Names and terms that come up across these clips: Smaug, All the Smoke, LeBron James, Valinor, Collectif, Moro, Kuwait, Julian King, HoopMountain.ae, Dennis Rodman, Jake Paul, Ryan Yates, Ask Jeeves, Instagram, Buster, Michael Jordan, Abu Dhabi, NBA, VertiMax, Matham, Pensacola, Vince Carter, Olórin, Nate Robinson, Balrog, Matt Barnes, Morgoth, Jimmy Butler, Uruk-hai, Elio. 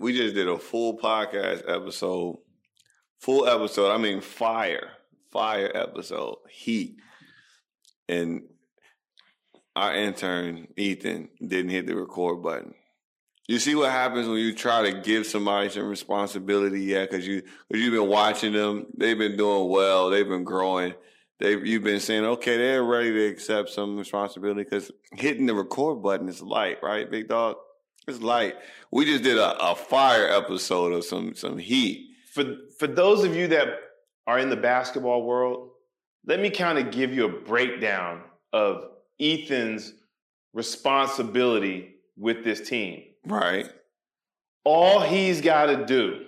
we just did a full podcast episode, I mean, fire episode, heat. And our intern, Ethan, didn't hit the record button. You see what happens when you try to give somebody some responsibility, yeah, because you've been watching them. They've been doing well. They've been growing. You've been saying, okay, they're ready to accept some responsibility because hitting the record button is light, right, big dog? It's light. We just did a fire episode of some heat. For those of you that are in the basketball world, let me kind of give you a breakdown of Ethan's responsibility with this team. Right. All he's got to do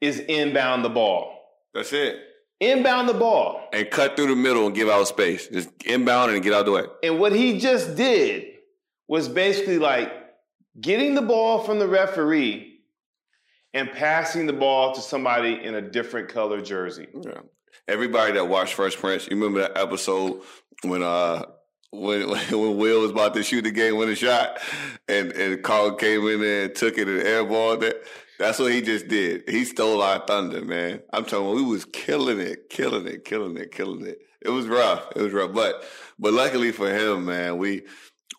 is inbound the ball. That's it. Inbound the ball. And cut through the middle and give out space. Just inbound and get out the way. And what he just did was basically like getting the ball from the referee and passing the ball to somebody in a different color jersey. Yeah. Everybody that watched Fresh Prince, you remember that episode when Will was about to shoot the game-winning shot, and Carl came in there and took it and airballed it? That's what he just did. He stole our thunder, man. I'm telling you, we was killing it. It was rough. But luckily for him, man, we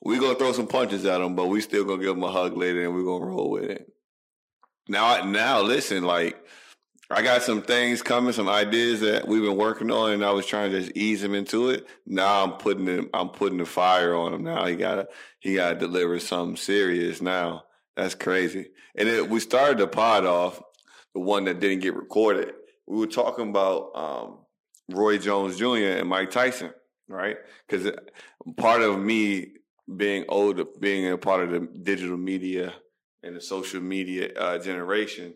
going to throw some punches at him, but we still going to give him a hug later, and we're going to roll with it. Now, listen, like, I got some things coming, some ideas that we've been working on, and I was trying to just ease him into it. Now I'm putting the fire on him. Now he gotta deliver something serious. Now that's crazy. And we started the pod off, the one that didn't get recorded. We were talking about Roy Jones Jr. and Mike Tyson, right? Because part of me being older, being a part of the digital media and the social media generation.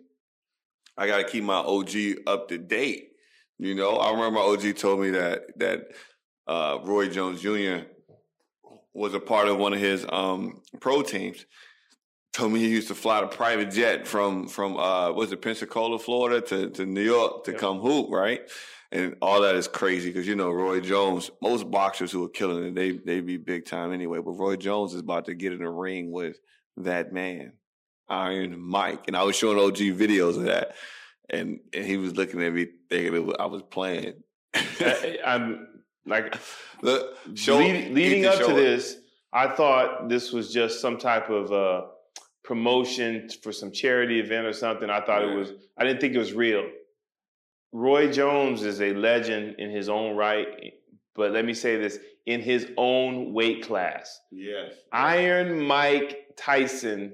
I got to keep my OG up to date. You know, I remember my OG told me that Roy Jones Jr. was a part of one of his pro teams. Told me he used to fly the private jet from Pensacola, Florida to New York to come hoop, right? And all that is crazy because, you know, Roy Jones, most boxers who are killing it, they be big time anyway. But Roy Jones is about to get in a ring with that man, Iron Mike, and I was showing OG videos of that, and he was looking at me thinking I was playing. I'm like, look, leading up to this, I thought this was just some type of promotion for some charity event or something. I thought it was. I didn't think it was real. Roy Jones is a legend in his own right, but let me say this: in his own weight class, yes, Iron Mike Tyson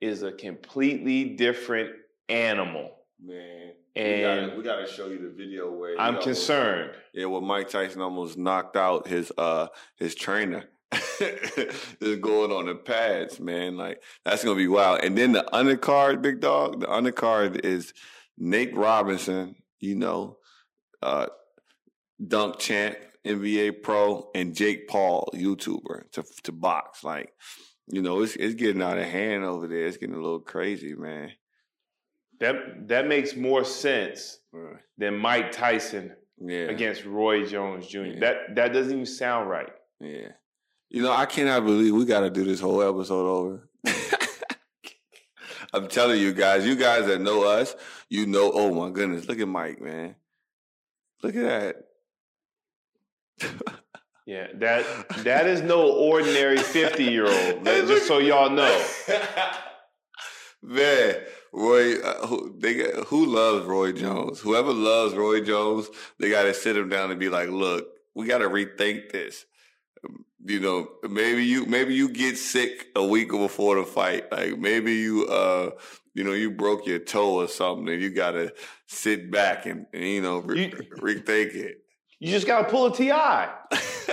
is a completely different animal. Man. And we gotta show you the video where I'm concerned. Well, Mike Tyson almost knocked out his trainer. Just going on the pads, man. Like, that's gonna be wild. And then the undercard, big dog, the undercard is Nate Robinson, you know, dunk champ, NBA pro, and Jake Paul, YouTuber, to box. Like, you know, it's getting out of hand over there. It's getting a little crazy, man. That makes more sense than Mike Tyson against Roy Jones Jr. Yeah. That doesn't even sound right. Yeah. You know, I cannot believe we got to do this whole episode over. I'm telling you guys that know us, you know, oh my goodness, look at Mike, man. Look at that. Yeah, that is no ordinary 50-year-old. Just so y'all know, man. Roy, who loves Roy Jones? Whoever loves Roy Jones, they got to sit him down and be like, "Look, we got to rethink this. You know, maybe you get sick a week before the fight. Like maybe you, you know, you broke your toe or something, and you got to sit back and you know rethink it." You just gotta pull a T.I.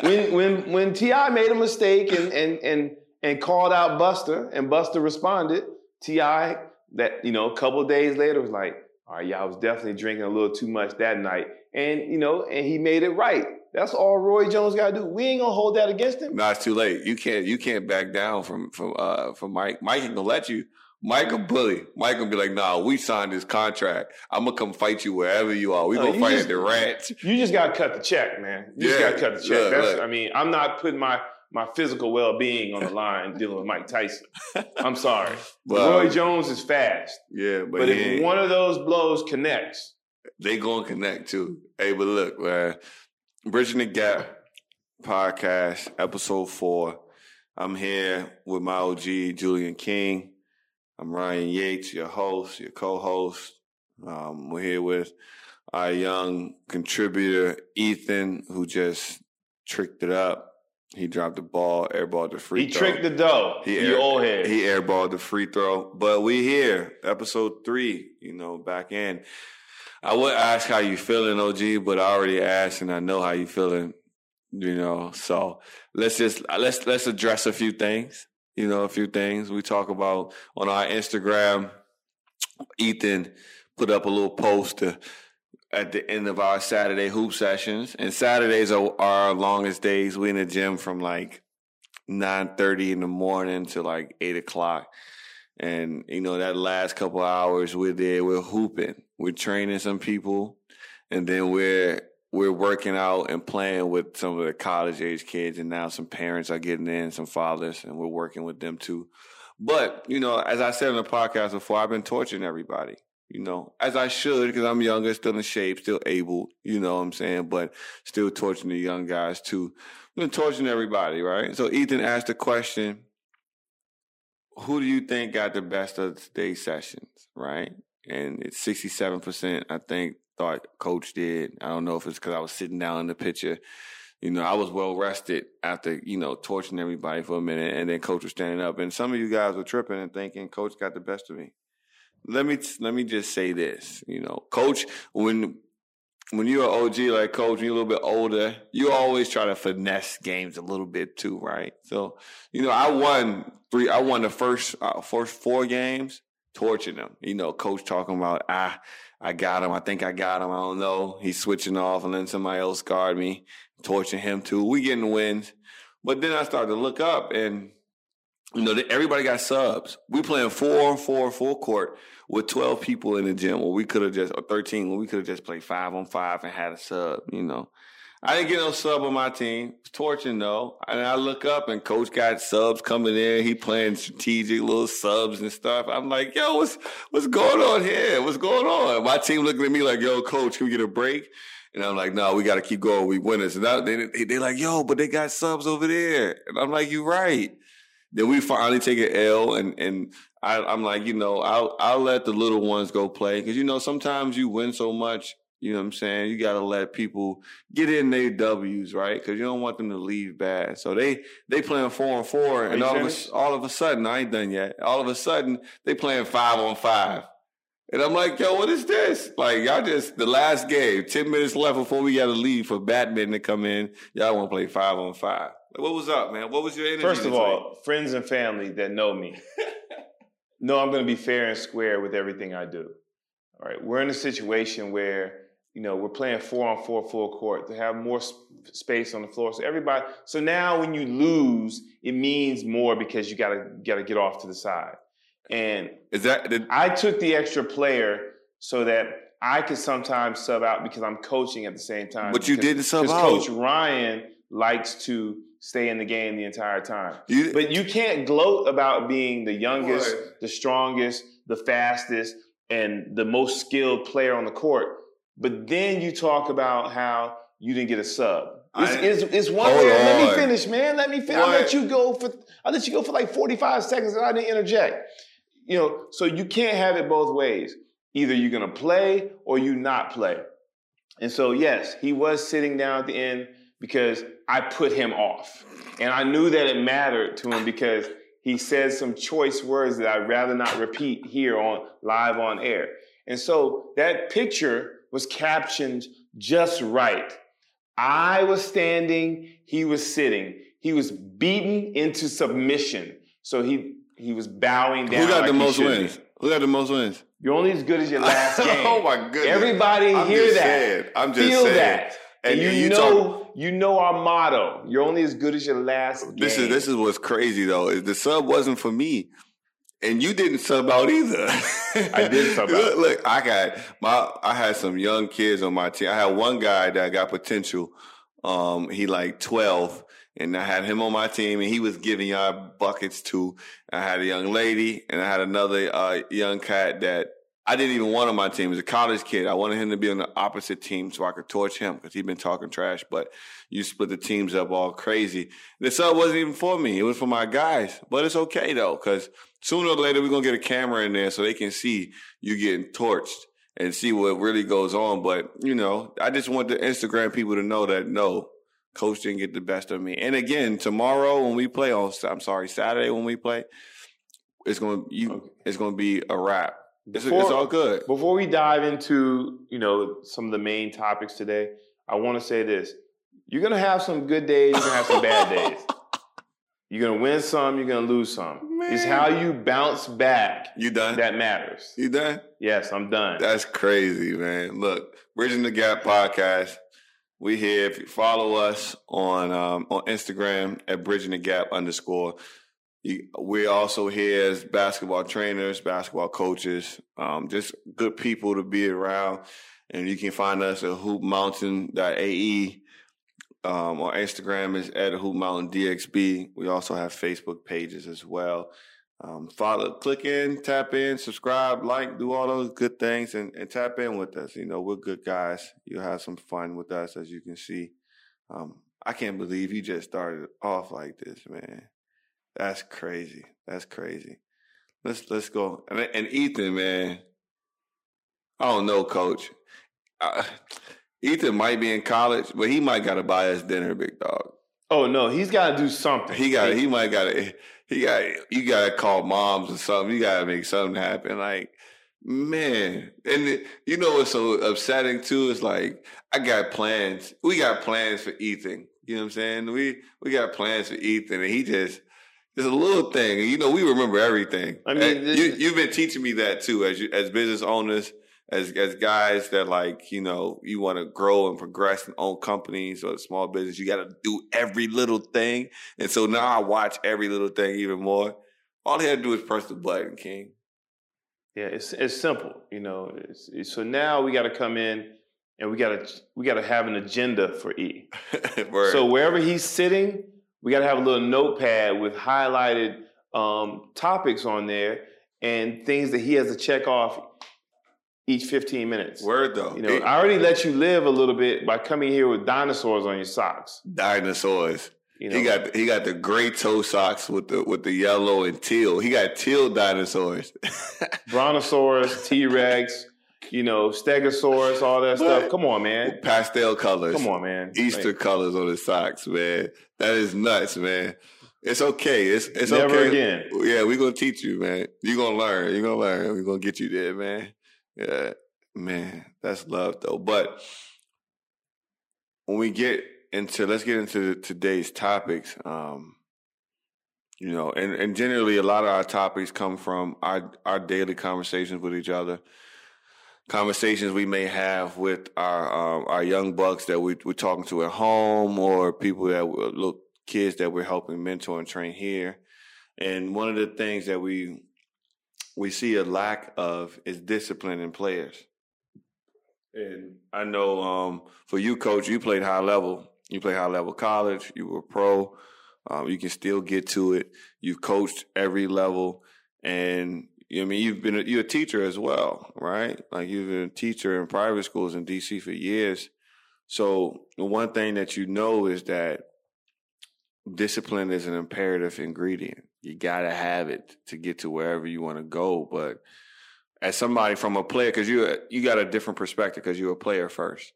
When T.I. made a mistake and called out Buster and Buster responded, T.I. that, you know, a couple of days later was like, all right, yeah, I was definitely drinking a little too much that night. And, you know, and he made it right. That's all Roy Jones gotta do. We ain't gonna hold that against him. No, it's too late. You can't back down from Mike. Mike ain't gonna let you. Mike a bully. Mike gonna be like, nah, we signed this contract. I'm gonna come fight you wherever you are. We gonna fight at the ranch. You just gotta cut the check, man. You just gotta cut the check. Look. I mean, I'm not putting my my physical well-being on the line dealing with Mike Tyson. I'm sorry. Well, Roy Jones is fast. Yeah, but if one of those blows connects, they gonna connect too. Hey, but look, man, Bridging the Gap podcast, episode 4. I'm here with my OG, Julian King. I'm Ryan Yates, your host, your co-host. We're here with our young contributor, Ethan, who just tricked it up. He dropped the ball, airballed the free throw. He tricked the dough. He airballed the free throw. But we here, episode 3, you know, back in. I would ask how you feeling, OG, but I already asked and I know how you feeling, you know. So let's address a few things. You know, a few things we talk about on our Instagram. Ethan put up a little post at the end of our Saturday hoop sessions. And Saturdays are our longest days. We in the gym from like 9:30 in the morning to like 8 o'clock. And, you know, that last couple of hours we're there, we're hooping. We're training some people. And then we're working out and playing with some of the college age kids. And now some parents are getting in, some fathers, and we're working with them too. But, you know, as I said on the podcast before, I've been torturing everybody. You know, as I should, because I'm younger, still in shape, still able, you know what I'm saying, but still torturing the young guys too. I'm torturing everybody, right? So Ethan asked the question, who do you think got the best of today's sessions, right? And it's 67%, I think, thought Coach did. I don't know if it's because I was sitting down in the picture. You know, I was well rested after, you know, torturing everybody for a minute, and then Coach was standing up. And some of you guys were tripping and thinking Coach got the best of me. Let me just say this, you know, Coach, when you're an OG like Coach, you're a little bit older, you always try to finesse games a little bit too, right? So, you know, I won the first 4 games, torching them. You know, Coach talking about, I got him, I think I got him, I don't know. He's switching off and letting somebody else guard me, torching him too. We getting wins. But then I started to look up and, you know, everybody got subs. We playing 4-on-4 full court with 12 people in the gym where we could have just, or 13, where we could have just played 5-on-5 and had a sub, you know. I didn't get no sub on my team. It's torching, though. And I look up and Coach got subs coming in. He playing strategic little subs and stuff. I'm like, yo, what's going on here? What's going on? My team looking at me like, yo, Coach, can we get a break? And I'm like, no, we got to keep going. We winners. And they're like, yo, but they got subs over there. And I'm like, you're right. Then we finally take an L, and I'm like, you know, I'll let the little ones go play. Because, you know, sometimes you win so much, you know what I'm saying, you got to let people get in their Ws, right? Because you don't want them to leave bad. So they playing 4-on-4, and all of a sudden, I ain't done yet. All of a sudden, they playing 5-on-5. And I'm like, yo, what is this? Like, y'all just, the last game, 10 minutes left before we got to leave for badminton to come in, y'all want to play 5-on-5. What was up, man? What was your energy? First of all, friends and family that know me know I'm going to be fair and square with everything I do. All right, we're in a situation where, you know, we're playing 4-on-4 full court to have more space on the floor. So everybody, so now when you lose, it means more because you got to get off to the side. And I took the extra player so that I could sometimes sub out because I'm coaching at the same time. But you didn't sub out. Coach Ryan likes to stay in the game the entire time. But you can't gloat about being the youngest, the strongest, the fastest, and the most skilled player on the court. But then you talk about how you didn't get a sub. It's one way. Let me finish, man. Let me finish. I let you go for like 45 seconds and I didn't interject. You know, so you can't have it both ways. Either you're going to play or you not play. And so, yes, he was sitting down at the end because I put him off. And I knew that it mattered to him because he said some choice words that I'd rather not repeat here on live on air. And so that picture was captioned just right. I was standing, he was sitting. He was beaten into submission. So he was bowing down. Who got the most wins? Who got the most wins? You're only as good as your last game. Oh, my goodness. Everybody hear that. I'm just saying. Feel that. And you know our motto. You're only as good as your last game. This is what's crazy, though. Is the sub wasn't for me, and you didn't sub out either. I did sub out. Look, I had some young kids on my team. I had one guy that got potential. He like 12, and I had him on my team, and he was giving y'all buckets too. I had a young lady, and I had another young cat that I didn't even want on my team. He was a college kid. I wanted him to be on the opposite team so I could torch him because he'd been talking trash. But you split the teams up all crazy. The sub wasn't even for me. It was for my guys. But it's okay, though, because sooner or later we're going to get a camera in there so they can see you getting torched and see what really goes on. But, you know, I just want the Instagram people to know that, no, Coach didn't get the best of me. And, again, tomorrow when we play, Saturday when we play, it's going to be a wrap. It's all good. Before we dive into, you know, some of the main topics today, I want to say this. You're going to have some good days. You're going to have some bad days. You're going to win some. You're going to lose some. Man. It's how you bounce back. You done? That matters. You done? Yes, I'm done. That's crazy, man. Look, Bridging the Gap podcast. We here. If you follow us on Instagram at BridgingTheGap_. We're also here as basketball trainers, basketball coaches, just good people to be around. And you can find us at HoopMountain.ae. Our Instagram is at HoopMountainDXB. We also have Facebook pages as well. Follow, click in, tap in, subscribe, like, do all those good things, and tap in with us. You know, we're good guys. You'll have some fun with us, as you can see. I can't believe you just started off like this, man. That's crazy. That's crazy. Let's go. And Ethan, man, I don't know, Coach. Ethan might be in college, but he might gotta buy us dinner, big dog. Oh no, he's gotta do something. You gotta call moms or something. You gotta make something happen. Like, man, and you know what's so upsetting too is like I got plans. We got plans for Ethan. You know what I'm saying? We got plans for Ethan, and he just. It's a little thing. You know, we remember everything. I mean, you've been teaching me that, too, as business owners, as guys that, like, you know, you want to grow and progress and own companies or small business. You got to do every little thing. And so now I watch every little thing even more. All he had to do is press the button, King. Yeah, it's simple, you know. So now we got to come in and we got to have an agenda for E. So wherever he's sitting, we got to have a little notepad with highlighted topics on there and things that he has to check off each 15 minutes. Word, though. You know, I already let you live a little bit by coming here with dinosaurs on your socks. Dinosaurs. You know? He got the gray toe socks with the yellow and teal. He got teal dinosaurs. Brontosaurus, T-Rex. You know, Stegosaurus, all that stuff. Come on, man. Pastel colors. Come on, man. Easter colors on his socks, man. That is nuts, man. It's okay. It's never okay. Again. Yeah, we're going to teach you, man. You're going to learn. You're going to learn. We're going to get you there, man. Yeah, man. That's love, though. But when we get into, let's get into today's topics. You know, and generally a lot of our topics come from our daily conversations with each other. Conversations we may have with our young bucks that we're talking to at home, or people that look kids that we're helping mentor and train here. And one of the things that we see a lack of is discipline in players. And I know for you, Coach, you played high level. You played high level college. You were a pro. You can still get to it. You've coached every level, and I mean, you're a teacher as well, right? Like, you've been a teacher in private schools in D.C. for years. So the one thing that you know is that discipline is an imperative ingredient. You got to have it to get to wherever you want to go. But as somebody from a player, because you got a different perspective because you're a player first.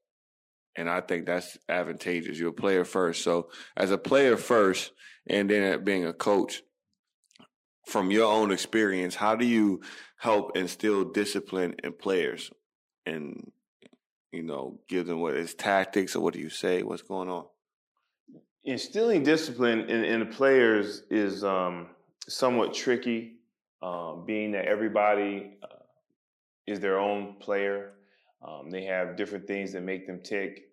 And I think that's advantageous. You're a player first. So as a player first and then being a coach, from your own experience, how do you help instill discipline in players and, you know, give them what is tactics or what do you say? What's going on? Instilling discipline in the players is somewhat tricky, being that everybody is their own player. They have different things that make them tick.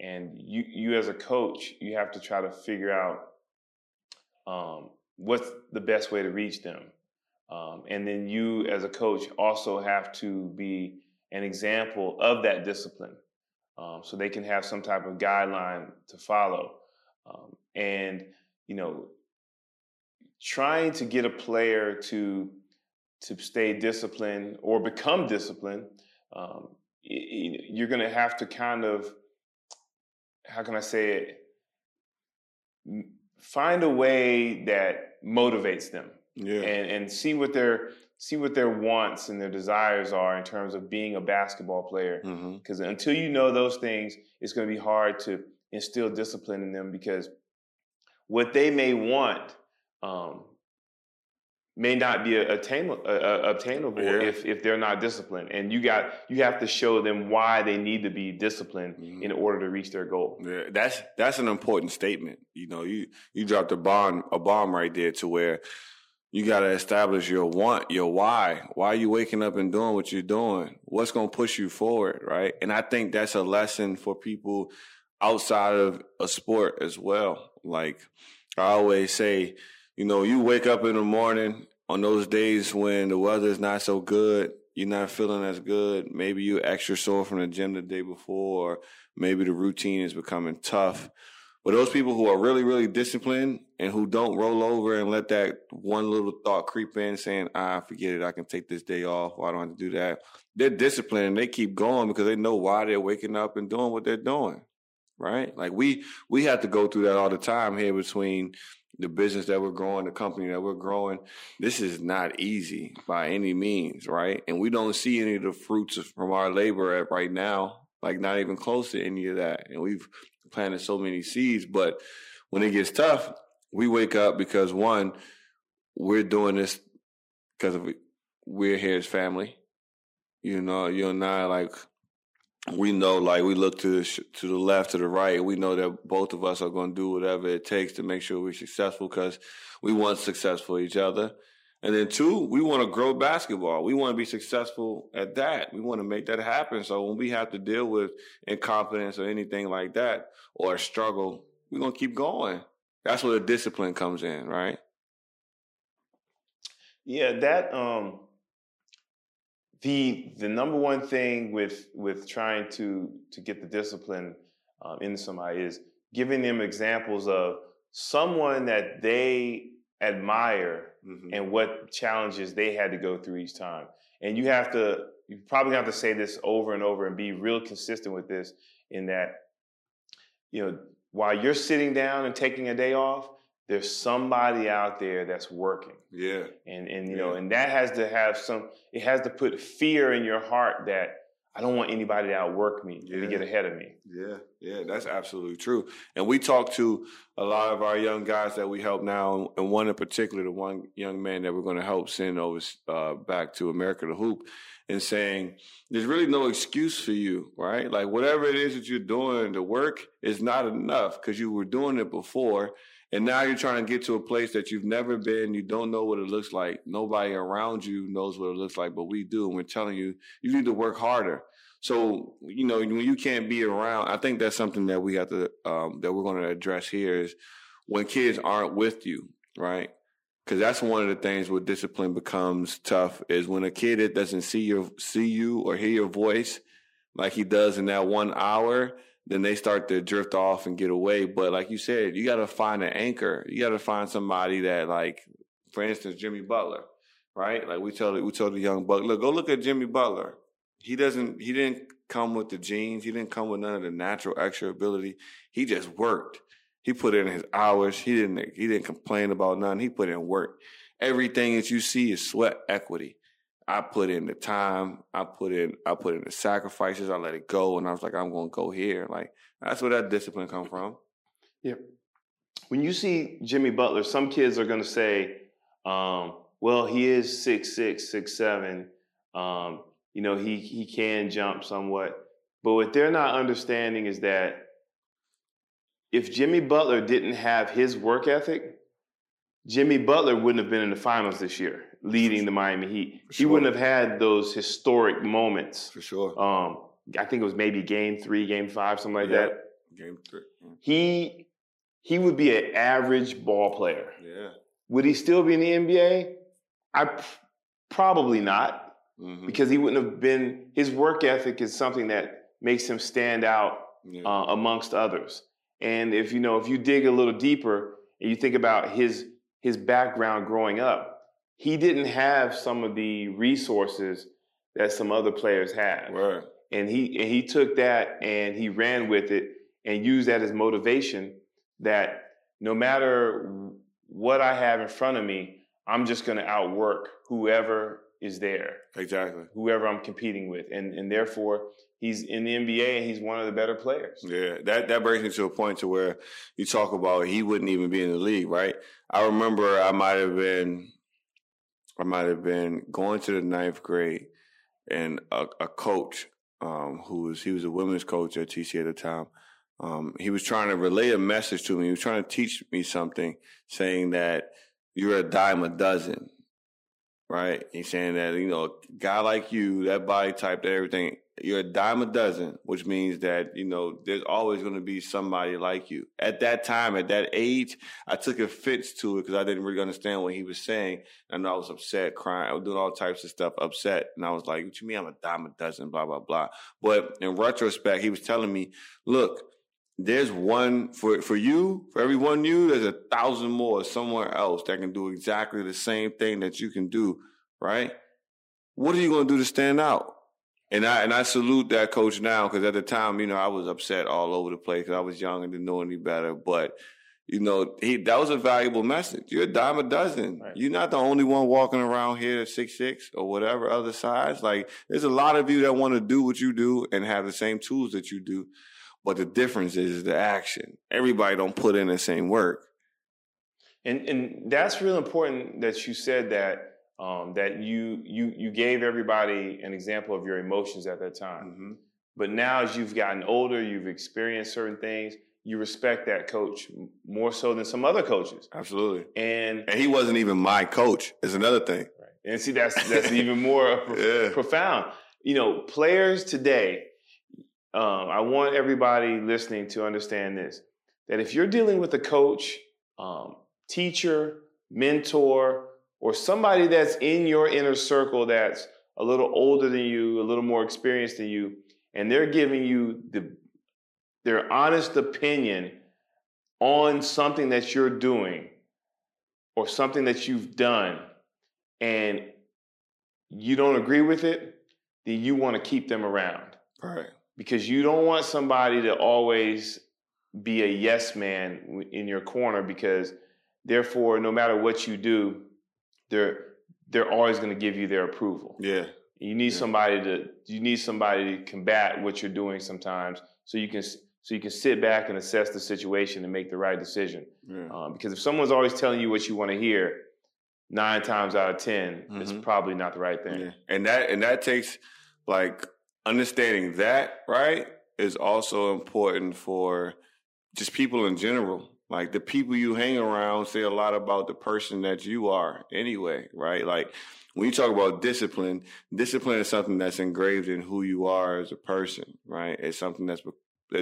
And you as a coach, you have to try to figure out what's the best way to reach them. And then you, as a coach, also have to be an example of that discipline so they can have some type of guideline to follow. And, you know, trying to get a player to stay disciplined or become disciplined, you're going to have to kind of, how can I say it, find a way that motivates them, and see what their wants and their desires are in terms of being a basketball player. Because until you know those things, it's going to be hard to instill discipline in them, because what they may want may not be obtainable if they're not disciplined. And you have to show them why they need to be disciplined in order to reach their goal. Yeah, that's an important statement. You know, you dropped a bomb right there, to where you got to establish your want, your why. Why are you waking up and doing what you're doing? What's going to push you forward, right? And I think that's a lesson for people outside of a sport as well. Like I always say, you know, you wake up in the morning on those days when the weather is not so good, you're not feeling as good. Maybe you're extra sore from the gym the day before, or maybe the routine is becoming tough. But those people who are really, really disciplined and who don't roll over and let that one little thought creep in saying, forget it, I can take this day off, or I don't have to do that. They're disciplined and they keep going because they know why they're waking up and doing what they're doing, right? Like we have to go through that all the time here between the business that we're growing, the company that we're growing. This is not easy by any means, right? And we don't see any of the fruits from our labor right now, like not even close to any of that. And we've planted so many seeds, but when it gets tough, we wake up because, one, we're doing this because we're here as family. You know, you and I, like, we know, like, we look to the left, to the right. We know that both of us are going to do whatever it takes to make sure we're successful, because we want success for each other. And then, two, we want to grow basketball. We want to be successful at that. We want to make that happen. So when we have to deal with incompetence or anything like that, or a struggle, we're going to keep going. That's where the discipline comes in, right? Yeah, that The number one thing with trying to get the discipline into somebody is giving them examples of someone that they admire and what challenges they had to go through each time. And you probably have to say this over and over and be real consistent with this, in that, you know, while you're sitting down and taking a day off, there's somebody out there that's working. Yeah. And you know, and that has to have it has to put fear in your heart that I don't want anybody to outwork me to get ahead of me. Yeah. Yeah. That's absolutely true. And we talk to a lot of our young guys that we help now, and one in particular, the one young man that we're going to help send over back to America to Hoop, and saying, there's really no excuse for you, right? Like, whatever it is that you're doing, the work is not enough, because you were doing it before. And now you're trying to get to a place that you've never been. You don't know what it looks like. Nobody around you knows what it looks like, but we do. And we're telling you, you need to work harder. So, you know, when you can't be around, I think that's something that we have to, that we're going to address here, is when kids aren't with you, right? Because that's one of the things where discipline becomes tough, is when a kid doesn't see you or hear your voice like he does in that 1 hour, then they start to drift off and get away. But like you said, you got to find an anchor. You got to find somebody that, like, for instance, Jimmy Butler, right? Like we told the young buck, look, go look at Jimmy Butler. He didn't come with the genes. He didn't come with none of the natural extra ability. He just worked. He put in his hours. He didn't complain about nothing. He put in work. Everything that you see is sweat equity. I put in the time, I put in the sacrifices, I let it go, and I was like, I'm gonna go here. Like, that's where that discipline come from. Yeah. When you see Jimmy Butler, some kids are gonna say, well, he is 6'6", 6'7". You know, he can jump somewhat. But what they're not understanding is that if Jimmy Butler didn't have his work ethic, Jimmy Butler wouldn't have been in the finals this year, leading the Miami Heat. Sure. He wouldn't have had those historic moments. For sure. I think it was maybe game 3, game 5, something like that. Game 3. Yeah. He would be an average ball player. Yeah. Would he still be in the NBA? Probably not, because he wouldn't have been. His work ethic is something that makes him stand out amongst others. And if you know, if you dig a little deeper and you think about his background growing up, he didn't have some of the resources that some other players had. Right. And he took that and he ran with it and used that as motivation that no matter what I have in front of me, I'm just going to outwork whoever is there. Exactly. Whoever I'm competing with. And therefore, he's in the NBA and he's one of the better players. Yeah, that brings me to a point to where you talk about he wouldn't even be in the league, right? I remember I might have been going to the 9th grade and a coach who was a women's coach at TCA at the time. He was trying to relay a message to me. He was trying to teach me something, saying that you're a dime a dozen, right? He's saying that, you know, a guy like you, that body type, that everything, you're a dime a dozen, which means that, you know, there's always going to be somebody like you. At that time, at that age, I took offense to it because I didn't really understand what he was saying. I know I was upset, crying. I was doing all types of stuff, upset. And I was like, what you mean I'm a dime a dozen, blah, blah, blah. But in retrospect, he was telling me, look, there's one for you, for every one you, there's 1,000 more somewhere else that can do exactly the same thing that you can do, right? What are you going to do to stand out? And I salute that coach now because at the time, you know, I was upset all over the place because I was young and didn't know any better. But, you know, that was a valuable message. You're a dime a dozen. Right. You're not the only one walking around here at 6'6" or whatever other size. Like, there's a lot of you that want to do what you do and have the same tools that you do. But the difference is the action. Everybody don't put in the same work. And that's real important that you said that. That you gave everybody an example of your emotions at that time. Mm-hmm. But now as you've gotten older, you've experienced certain things, you respect that coach more so than some other coaches. Absolutely. And he wasn't even my coach is another thing. Right. And see, that's even more profound. You know, players today, I want everybody listening to understand this, that if you're dealing with a coach, teacher, mentor, or somebody that's in your inner circle that's a little older than you, a little more experienced than you, and they're giving you their honest opinion on something that you're doing or something that you've done, and you don't agree with it, then you want to keep them around. Right. Because you don't want somebody to always be a yes man in your corner because, therefore, no matter what you do, they're always going to give you their approval. Yeah. You need somebody to combat what you're doing sometimes so you can sit back and assess the situation and make the right decision. Yeah. Because if someone's always telling you what you want to hear, 9 times out of 10, mm-hmm. it's probably not the right thing. Yeah. And that takes, like, understanding that, right, is also important for just people in general. Like, the people you hang around say a lot about the person that you are anyway, right? Like, when you talk about discipline, discipline is something that's engraved in who you are as a person, right? It's something that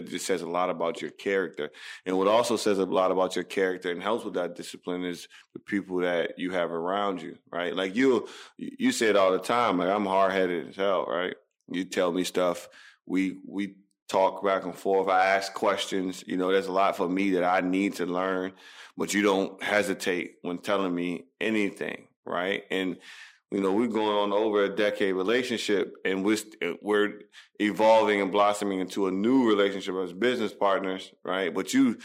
just says a lot about your character. And what also says a lot about your character and helps with that discipline is the people that you have around you, right? Like, you say it all the time, like, I'm hard-headed as hell, right? You tell me stuff, we talk back and forth. I ask questions. You know, there's a lot for me that I need to learn, but you don't hesitate when telling me anything, right? And, you know, we're going on over a decade relationship, and we're evolving and blossoming into a new relationship as business partners, right? But you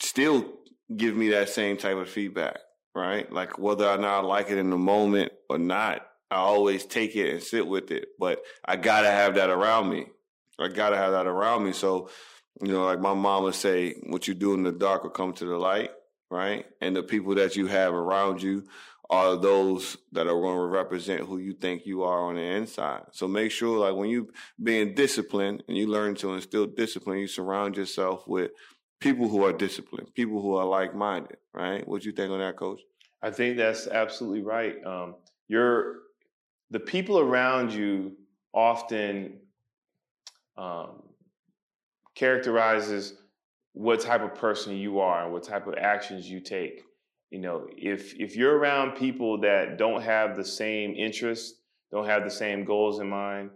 still give me that same type of feedback, right? Like, whether or not I like it in the moment or not, I always take it and sit with it, but I got to have that around me. I gotta have that around me. So, you know, like my mom would say, what you do in the dark will come to the light, right? And the people that you have around you are those that are going to represent who you think you are on the inside. So make sure, like, when you being disciplined and you learn to instill discipline, you surround yourself with people who are disciplined, people who are like-minded, right? What you think on that, Coach? I think that's absolutely right. The people around you often characterizes what type of person you are and what type of actions you take. You know, if you're around people that don't have the same interests, don't have the same goals in mind,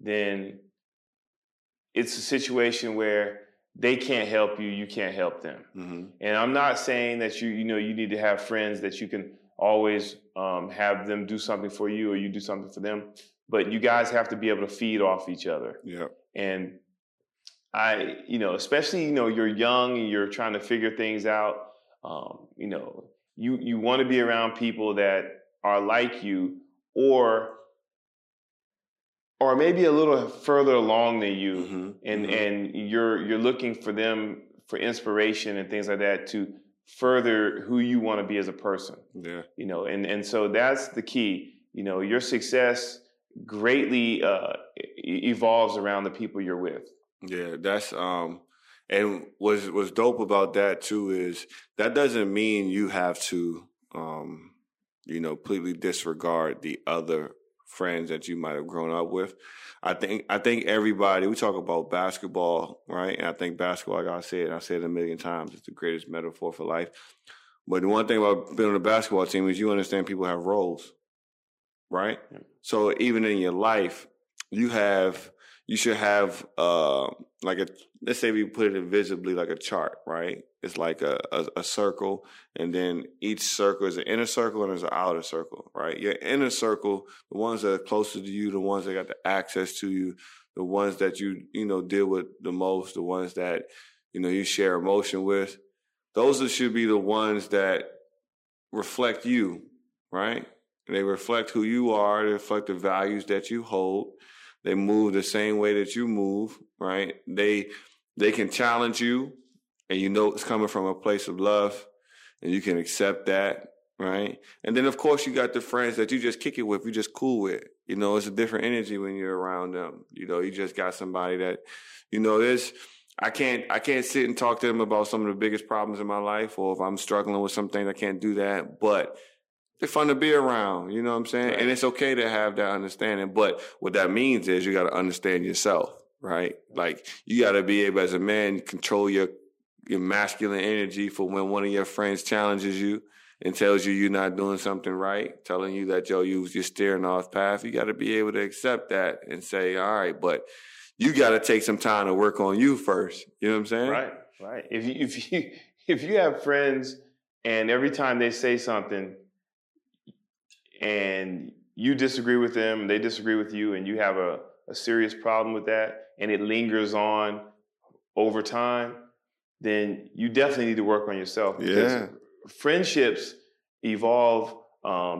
then it's a situation where they can't help you, you can't help them. Mm-hmm. And I'm not saying that you need to have friends that you can always have them do something for you or you do something for them, but you guys have to be able to feed off each other. Yeah. And I, especially, you're young and you're trying to figure things out. You want to be around people that are like you or maybe a little further along than you. Mm-hmm. And you're looking for them for inspiration and things like that to further who you want to be as a person. Yeah. And so that's the key. Your success greatly evolves around the people you're with. Yeah, that's and what's dope about that too is that doesn't mean you have to completely disregard the other friends that you might have grown up with. I think everybody, we talk about basketball, right? And I think basketball, like I said, and I said it a million times, it's the greatest metaphor for life. But the one thing about being on a basketball team is you understand people have roles, right? Yeah. So even in your life, you should have let's say we put it visibly like a chart, right? It's like a circle, and then each circle is an inner circle and there's an outer circle, right? Your inner circle, the ones that are closest to you, the ones that got the access to you, the ones that you deal with the most, the ones that you share emotion with, those should be the ones that reflect you, right? They reflect who you are, they reflect the values that you hold. They move the same way that you move, right? They can challenge you, and it's coming from a place of love, and you can accept that, right? And then, of course, you got the friends that you just kick it with, you just cool with. It's a different energy when you're around them. You just got somebody that, this. I can't sit and talk to them about some of the biggest problems in my life, or if I'm struggling with some things, I can't do that, but they're fun to be around, you know what I'm saying? Right. And it's okay to have that understanding, but what that means is you got to understand yourself, right? Like, you got to be able, as a man, control your masculine energy for when one of your friends challenges you and tells you you're not doing something right, telling you that, yo, you're steering off path. You got to be able to accept that and say, all right, but you got to take some time to work on you first. You know what I'm saying? Right. If you have friends and every time they say something, and you disagree with them, they disagree with you, and you have a serious problem with that, and it lingers on over time, then you definitely need to work on yourself. Because friendships evolve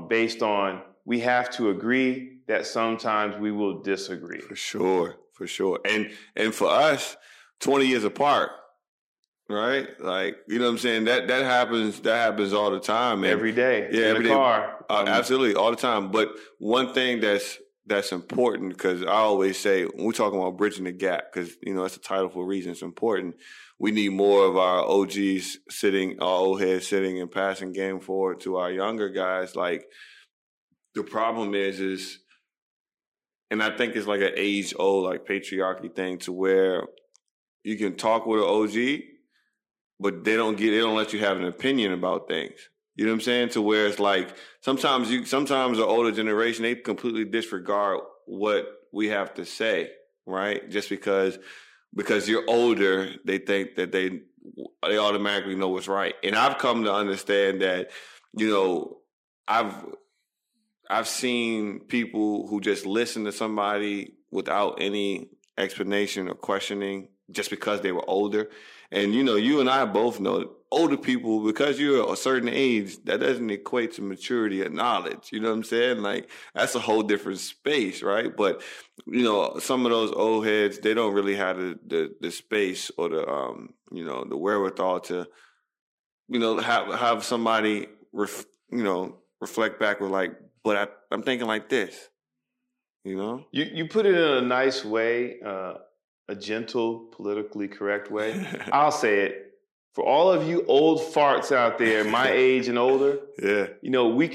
based on we have to agree that sometimes we will disagree. For sure. And for us, 20 years apart, right? Like, you know what I'm saying? That happens all the time. Man. Every day. Yeah, in the car. Absolutely, all the time. But one thing that's important, because I always say, when we're talking about bridging the gap, because, that's the title for a reason, it's important. We need more of our OGs our old heads sitting and passing game forward to our younger guys. Like, the problem is, and I think it's like an age-old, like, patriarchy thing to where you can talk with an OG, but they don't let you have an opinion about things. You know what I'm saying? To where it's like, sometimes the older generation, they completely disregard what we have to say, right? Just because you're older, they think that they automatically know what's right. And I've come to understand that, I've seen people who just listen to somebody without any explanation or questioning just because they were older. And, you and I both know older people, because you're a certain age, that doesn't equate to maturity or knowledge. You know what I'm saying? Like, that's a whole different space, right? But, some of those old heads, they don't really have the space or the wherewithal to, have somebody, reflect back with like, but I'm thinking like this, You put it in a nice way, a gentle, politically correct way. I'll say it. For all of you old farts out there, my age and older, we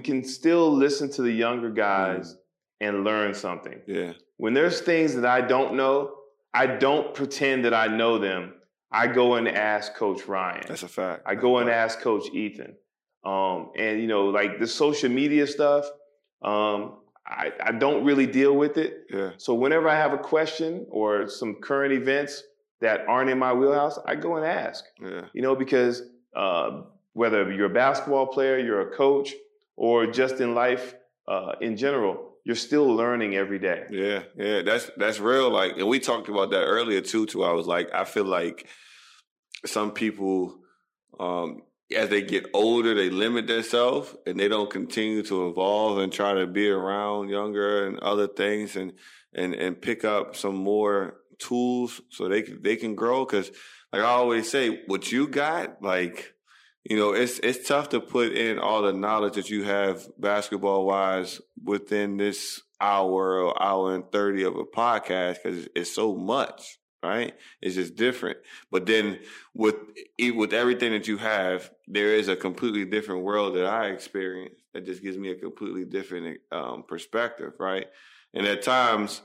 can still listen to the younger guys and learn something. Yeah. When there's things that I don't know, I don't pretend that I know them. I go and ask Coach Ryan. That's a fact. I go and ask Coach Ethan. And, like the social media stuff, I don't really deal with it. Yeah. So whenever I have a question or some current events, that aren't in my wheelhouse, I go and ask. Yeah. You know, because whether you're a basketball player, you're a coach, or just in life in general, you're still learning every day. Yeah, yeah, that's real. Like, and we talked about that earlier too. I was like, I feel like some people, as they get older, they limit themselves and they don't continue to evolve and try to be around younger and other things and pick up some more tools so they can grow. Because, like I always say, what you got, like, you know, it's tough to put in all the knowledge that you have basketball-wise within this hour or hour and 30 of a podcast, because it's so much, right? It's just different. But then with everything that you have, there is a completely different world that I experience that just gives me a completely different perspective, right? And at times,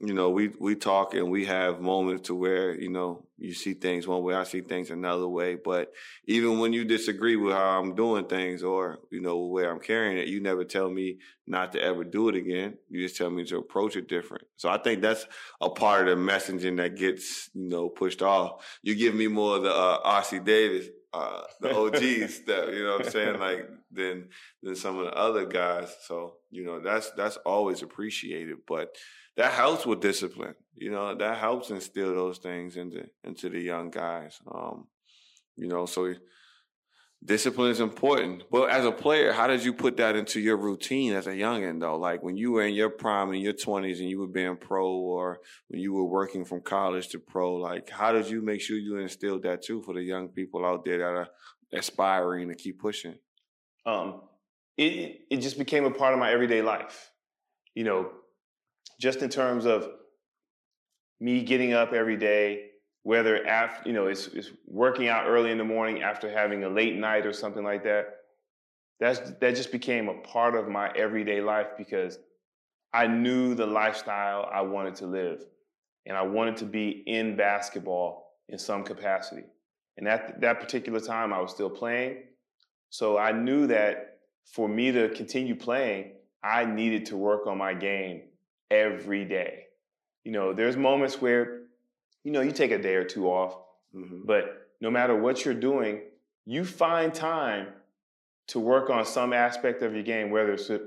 you know, we talk and we have moments to where, you know, you see things one way, I see things another way. But even when you disagree with how I'm doing things or, you know, where I'm carrying it, you never tell me not to ever do it again. You just tell me to approach it different. So I think that's a part of the messaging that gets, you know, pushed off. You give me more of the Ossie Davis, the OG stuff, you know what I'm saying, like, than some of the other guys. So, you know, that's always appreciated. But that helps with discipline, you know. That helps instill those things into the young guys, you know. So discipline is important. But as a player, how did you put that into your routine as a youngin' though? Like when you were in your prime in your 20s and you were being pro, or when you were working from college to pro, like how did you make sure you instilled that too for the young people out there that are aspiring to keep pushing? It just became a part of my everyday life, you know. Just in terms of me getting up every day, whether after, you know, it's working out early in the morning after having a late night or something like that. That just became a part of my everyday life because I knew the lifestyle I wanted to live, and I wanted to be in basketball in some capacity. And at that particular time, I was still playing, so I knew that for me to continue playing, I needed to work on my game every day. You know, there's moments where, you know, you take a day or two off, but no matter what you're doing, you find time to work on some aspect of your game, whether it's your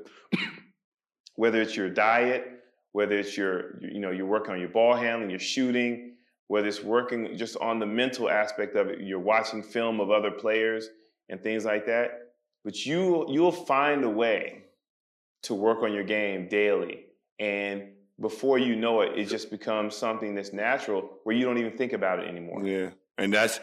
diet, whether it's your, you know, you're working on your ball handling, your shooting, whether it's working just on the mental aspect of it, you're watching film of other players and things like that. But you'll find a way to work on your game daily. And before you know it, it just becomes something that's natural where you don't even think about it anymore. Yeah. And that's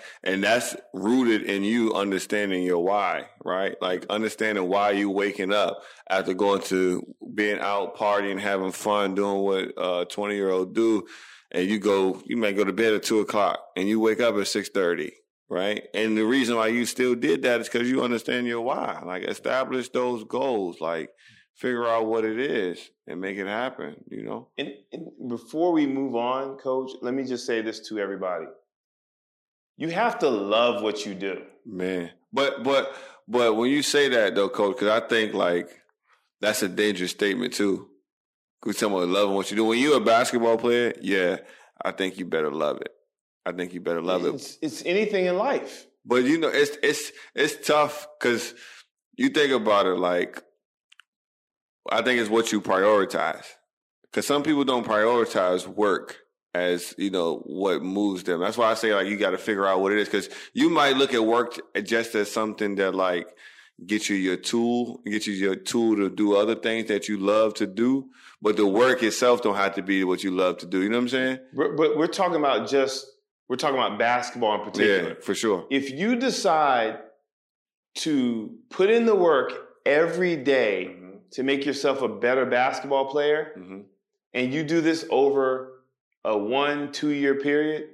rooted in you understanding your why, right? Like understanding why you waking up after going to being out partying, having fun, doing what 20-year-old do. And you might go to bed at 2:00 and you wake up at 6:30. Right. And the reason why you still did that is because you understand your why. Like establish those goals, like figure out what it is and make it happen, you know? And before we move on, Coach, let me just say this to everybody. You have to love what you do. Man. But when you say that, though, Coach, because I think, like, that's a dangerous statement, too. Because someone loving what you do. When you're a basketball player, yeah, I think you better love it. It's anything in life. But, you know, it's tough because you think about it, like, I think it's what you prioritize, because some people don't prioritize work as, you know, what moves them. That's why I say, like, you got to figure out what it is, because you might look at work just as something that, like, gets you your tool to do other things that you love to do, but the work itself don't have to be what you love to do. You know what I'm saying? But we're talking about basketball in particular. Yeah, for sure. If you decide to put in the work every day, to make yourself a better basketball player, and you do this over a 1-2 year period,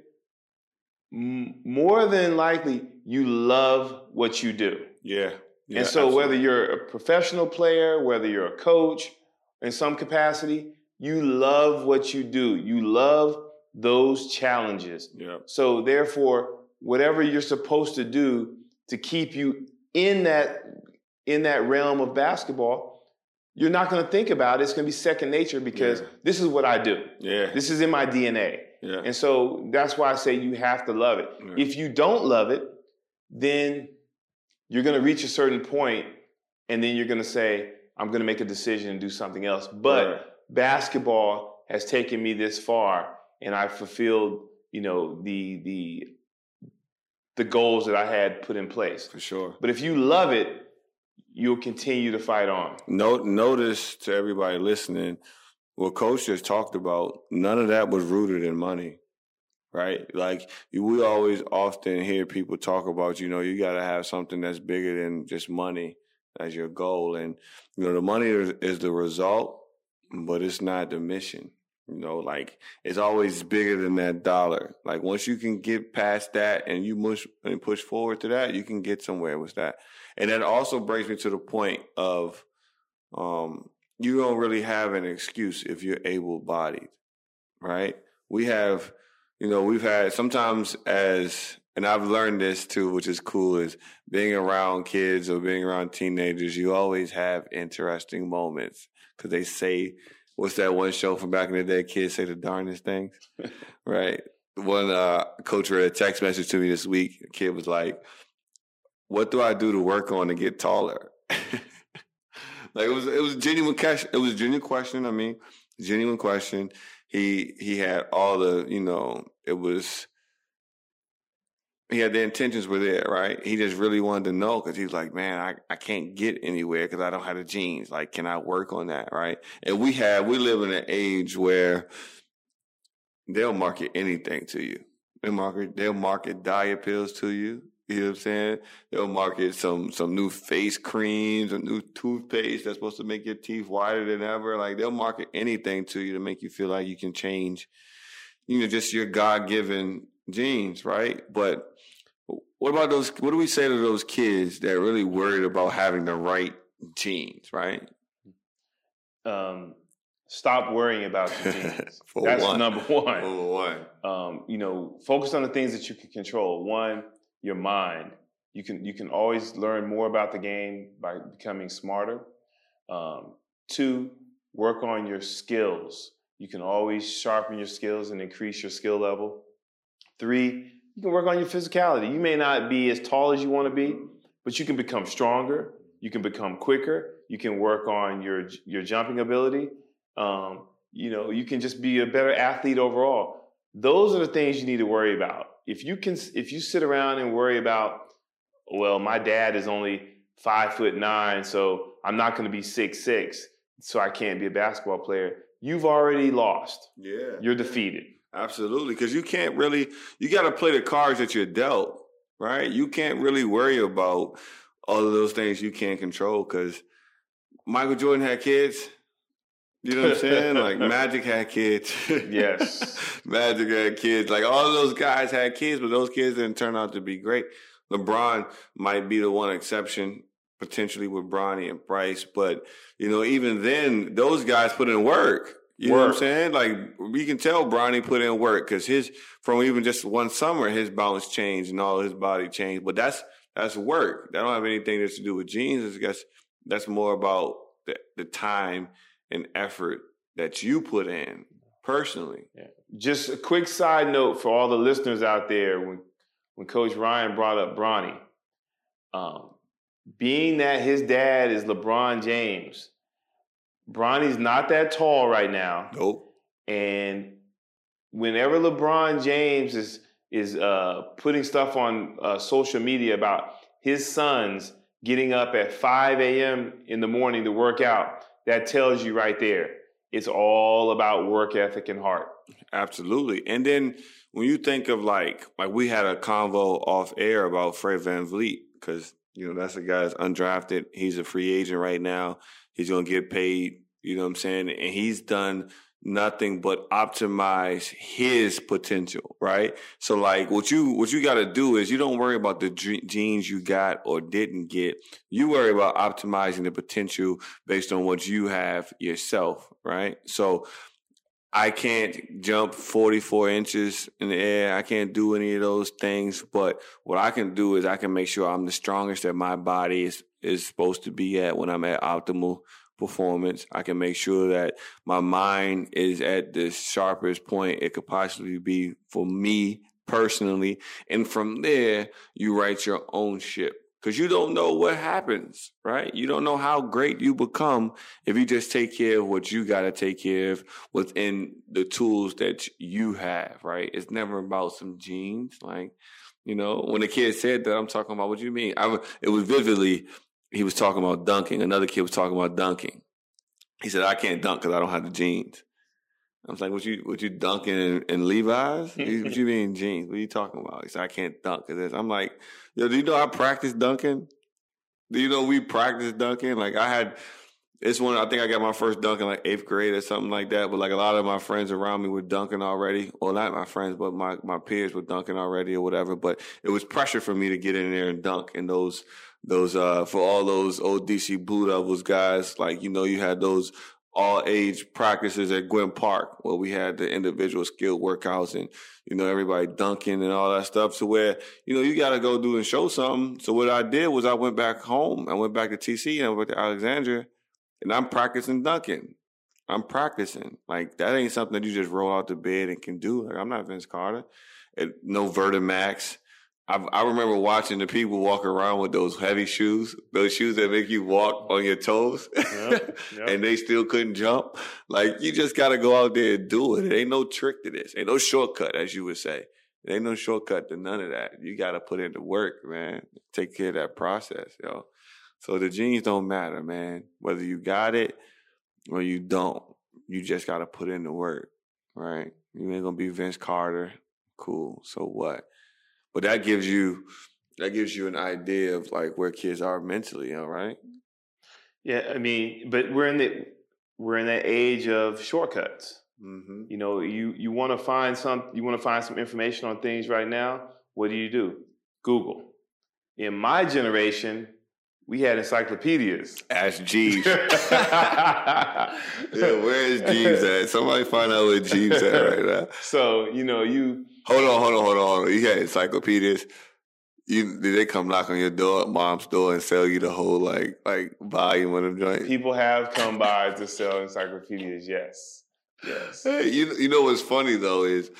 more than likely you love what you do. Yeah and so absolutely. Whether you're a professional player, whether you're a coach in some capacity, you love what you do. You love those challenges. Yeah. So therefore, whatever you're supposed to do to keep you in that realm of basketball, you're not going to think about it. It's going to be second nature because this is what I do. Yeah. This is in my DNA. Yeah. And so that's why I say you have to love it. Yeah. If you don't love it, then you're going to reach a certain point and then you're going to say, I'm going to make a decision and do something else. But basketball has taken me this far and I've fulfilled, you know, the goals that I had put in place. For sure. But if you love it, you'll continue to fight on. Notice to everybody listening, what Coach just talked about, none of that was rooted in money, right? Like, we always often hear people talk about, you know, you got to have something that's bigger than just money as your goal. And, you know, the money is the result, but it's not the mission. You know, like, it's always bigger than that dollar. Like, once you can get past that and you push forward to that, you can get somewhere with that. And that also brings me to the point of you don't really have an excuse if you're able-bodied, right? We have, you know, we've had sometimes as, and I've learned this too, which is cool, is being around kids or being around teenagers, you always have interesting moments because they say, what's that one show from back in the day? Kids say the darndest things, right? One coach read a text message to me this week. A kid was like, what do I do to work on to get taller? Like, it was a genuine question. It was a genuine question. I mean, genuine question. He had all the, you know, it was, he had the intentions were there, right? He just really wanted to know because he's like, man, I can't get anywhere because I don't have the genes. Like, can I work on that, right? And we live in an age where they'll market anything to you. They'll market diet pills to you. You know what I'm saying? They'll market some new face creams, a new toothpaste that's supposed to make your teeth whiter than ever. Like, they'll market anything to you to make you feel like you can change, you know, just your God-given genes, right? But what do we say to those kids that are really worried about having the right genes, right? Stop worrying about your genes. That's number one. You know, focus on the things that you can control. One, your mind. You can always learn more about the game by becoming smarter. Two, work on your skills. You can always sharpen your skills and increase your skill level. Three, you can work on your physicality. You may not be as tall as you want to be, but you can become stronger. You can become quicker. You can work on your jumping ability. You know, you can just be a better athlete overall. Those are the things you need to worry about. If you sit around and worry about, well, my dad is only 5'9", so I'm not going to be 6'6", so I can't be a basketball player. You've already lost. Yeah, you're defeated. Absolutely, because you can't really. You got to play the cards that you're dealt, right? You can't really worry about all of those things you can't control. Because Michael Jordan had kids. You know what I'm saying? Like, Magic had kids. Yes. Magic had kids. Like, all of those guys had kids, but those kids didn't turn out to be great. LeBron might be the one exception, potentially with Bronny and Bryce. But, you know, even then, those guys put in work. You know what I'm saying? Like, you can tell Bronny put in work because from even just one summer, his balance changed and all his body changed. But that's work. That don't have anything to do with genes. That's more about the time and effort that you put in personally. Yeah. Just a quick side note for all the listeners out there, when Coach Ryan brought up Bronny, being that his dad is LeBron James, Bronny's not that tall right now. Nope. And whenever LeBron James is putting stuff on social media about his sons getting up at 5 a.m. in the morning to work out, that tells you right there, it's all about work ethic and heart. Absolutely. And then when you think of like we had a convo off air about Fred VanVleet, because, you know, that's a guy that's undrafted. He's a free agent right now. He's going to get paid. You know what I'm saying? And he's done nothing but optimize his potential, right? So, like, what you got to do is you don't worry about the genes you got or didn't get. You worry about optimizing the potential based on what you have yourself, right? So I can't jump 44 inches in the air. I can't do any of those things. But what I can do is I can make sure I'm the strongest that my body is supposed to be at when I'm at optimal performance. I can make sure that my mind is at the sharpest point it could possibly be for me personally. And from there, you write your own shit. Because you don't know what happens, right? You don't know how great you become if you just take care of what you got to take care of within the tools that you have, right? It's never about some genes. Like, you know, when the kid said that, I'm talking about, what do you mean? It was vividly, he was talking about dunking. Another kid was talking about dunking. He said, I can't dunk because I don't have the genes. I was like, what you dunking in Levi's? What you mean jeans? What are you talking about? He said, I can't dunk. I'm like, yo, do you know I practice dunking? Do you know we practice dunking? Like I think I got my first dunk in like 8th grade or something like that. But like a lot of my friends around me were dunking already. Well, not my friends, but my peers were dunking already or whatever. But it was pressure for me to get in there and dunk. And those for all those old DC Blue Devils guys, like, you know, you had those all-age practices at Gwynn Park where we had the individual skill workouts and, you know, everybody dunking and all that stuff. So where, you know, you got to go do and show something. So what I did was I went back home. I went back to TCA and I went to Alexandria, and I'm practicing dunking. I'm practicing. Like, that ain't something that you just roll out the bed and can do. Like, I'm not Vince Carter. No VertiMax. I remember watching the people walk around with those heavy shoes, those shoes that make you walk on your toes, yep. And they still couldn't jump. Like, you just got to go out there and do it. It ain't no trick to this. Ain't no shortcut, as you would say. There ain't no shortcut to none of that. You got to put in the work, man. Take care of that process, yo. So the genes don't matter, man. Whether you got it or you don't, you just got to put in the work, right? You ain't going to be Vince Carter. Cool. So what? But that gives you an idea of like where kids are mentally, all right? Yeah, I mean, but we're in that age of shortcuts. Mm-hmm. You know, you want to find some information on things right now. What do? Google. In my generation, we had encyclopedias. Ask Jeeves. Yeah, where is Jeeves at? Somebody find out where Jeeves at right now. So, you know, you. Hold on. You had encyclopedias. Did they come knock on your door, mom's door, and sell you the whole like volume of them joints? People have come by to sell encyclopedias. Yes. Hey, you know what's funny though is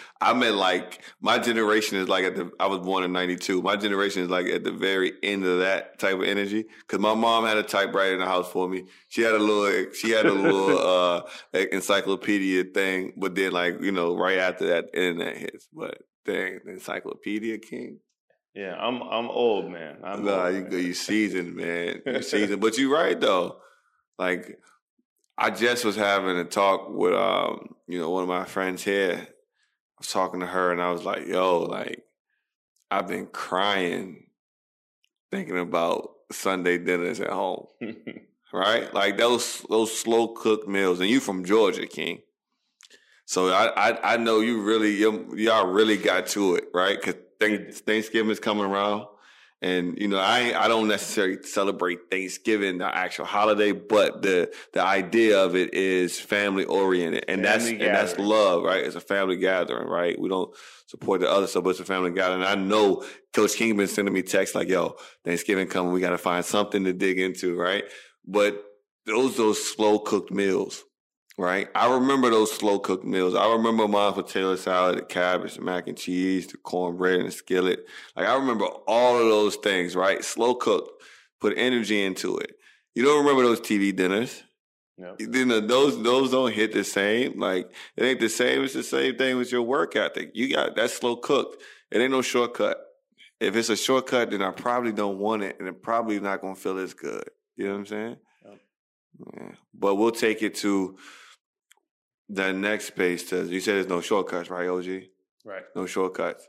my generation is like I was born in '92. My generation is like at the very end of that type of energy because my mom had a typewriter in the house for me. She had a little encyclopedia thing, but then like, you know, right after that, internet hits. But dang, Encyclopedia King. Yeah, I'm old, man. You seasoned, man. You seasoned, but you're right though. Like, I just was having a talk with, you know, one of my friends here. I was talking to her, and I was like, yo, like, I've been crying thinking about Sunday dinners at home, right? Like, those slow-cooked meals. And you from Georgia, King. So I know you really, y'all really got to it, right? Because Thanksgiving is coming around. And, you know, I don't necessarily celebrate Thanksgiving, the actual holiday, but the idea of it is family oriented. And that's love, right? It's a family gathering, right? We don't support the other stuff, but it's a family gathering. And I know Coach King been sending me texts like, yo, Thanksgiving coming, we got to find something to dig into, right? But those slow cooked meals, right? I remember those slow cooked meals. I remember mine for potato salad, the cabbage, the mac and cheese, the cornbread and the skillet. Like, I remember all of those things, right? Slow cooked, put energy into it. You don't remember those TV dinners. No. You know, those don't hit the same. Like, it ain't the same. It's the same thing with your work ethic. You got that slow cooked. It ain't no shortcut. If it's a shortcut, then I probably don't want it, and it probably not gonna feel as good. You know what I'm saying? No. Yeah. But we'll take it to that next space says, you said there's no shortcuts, right, OG? Right. No shortcuts.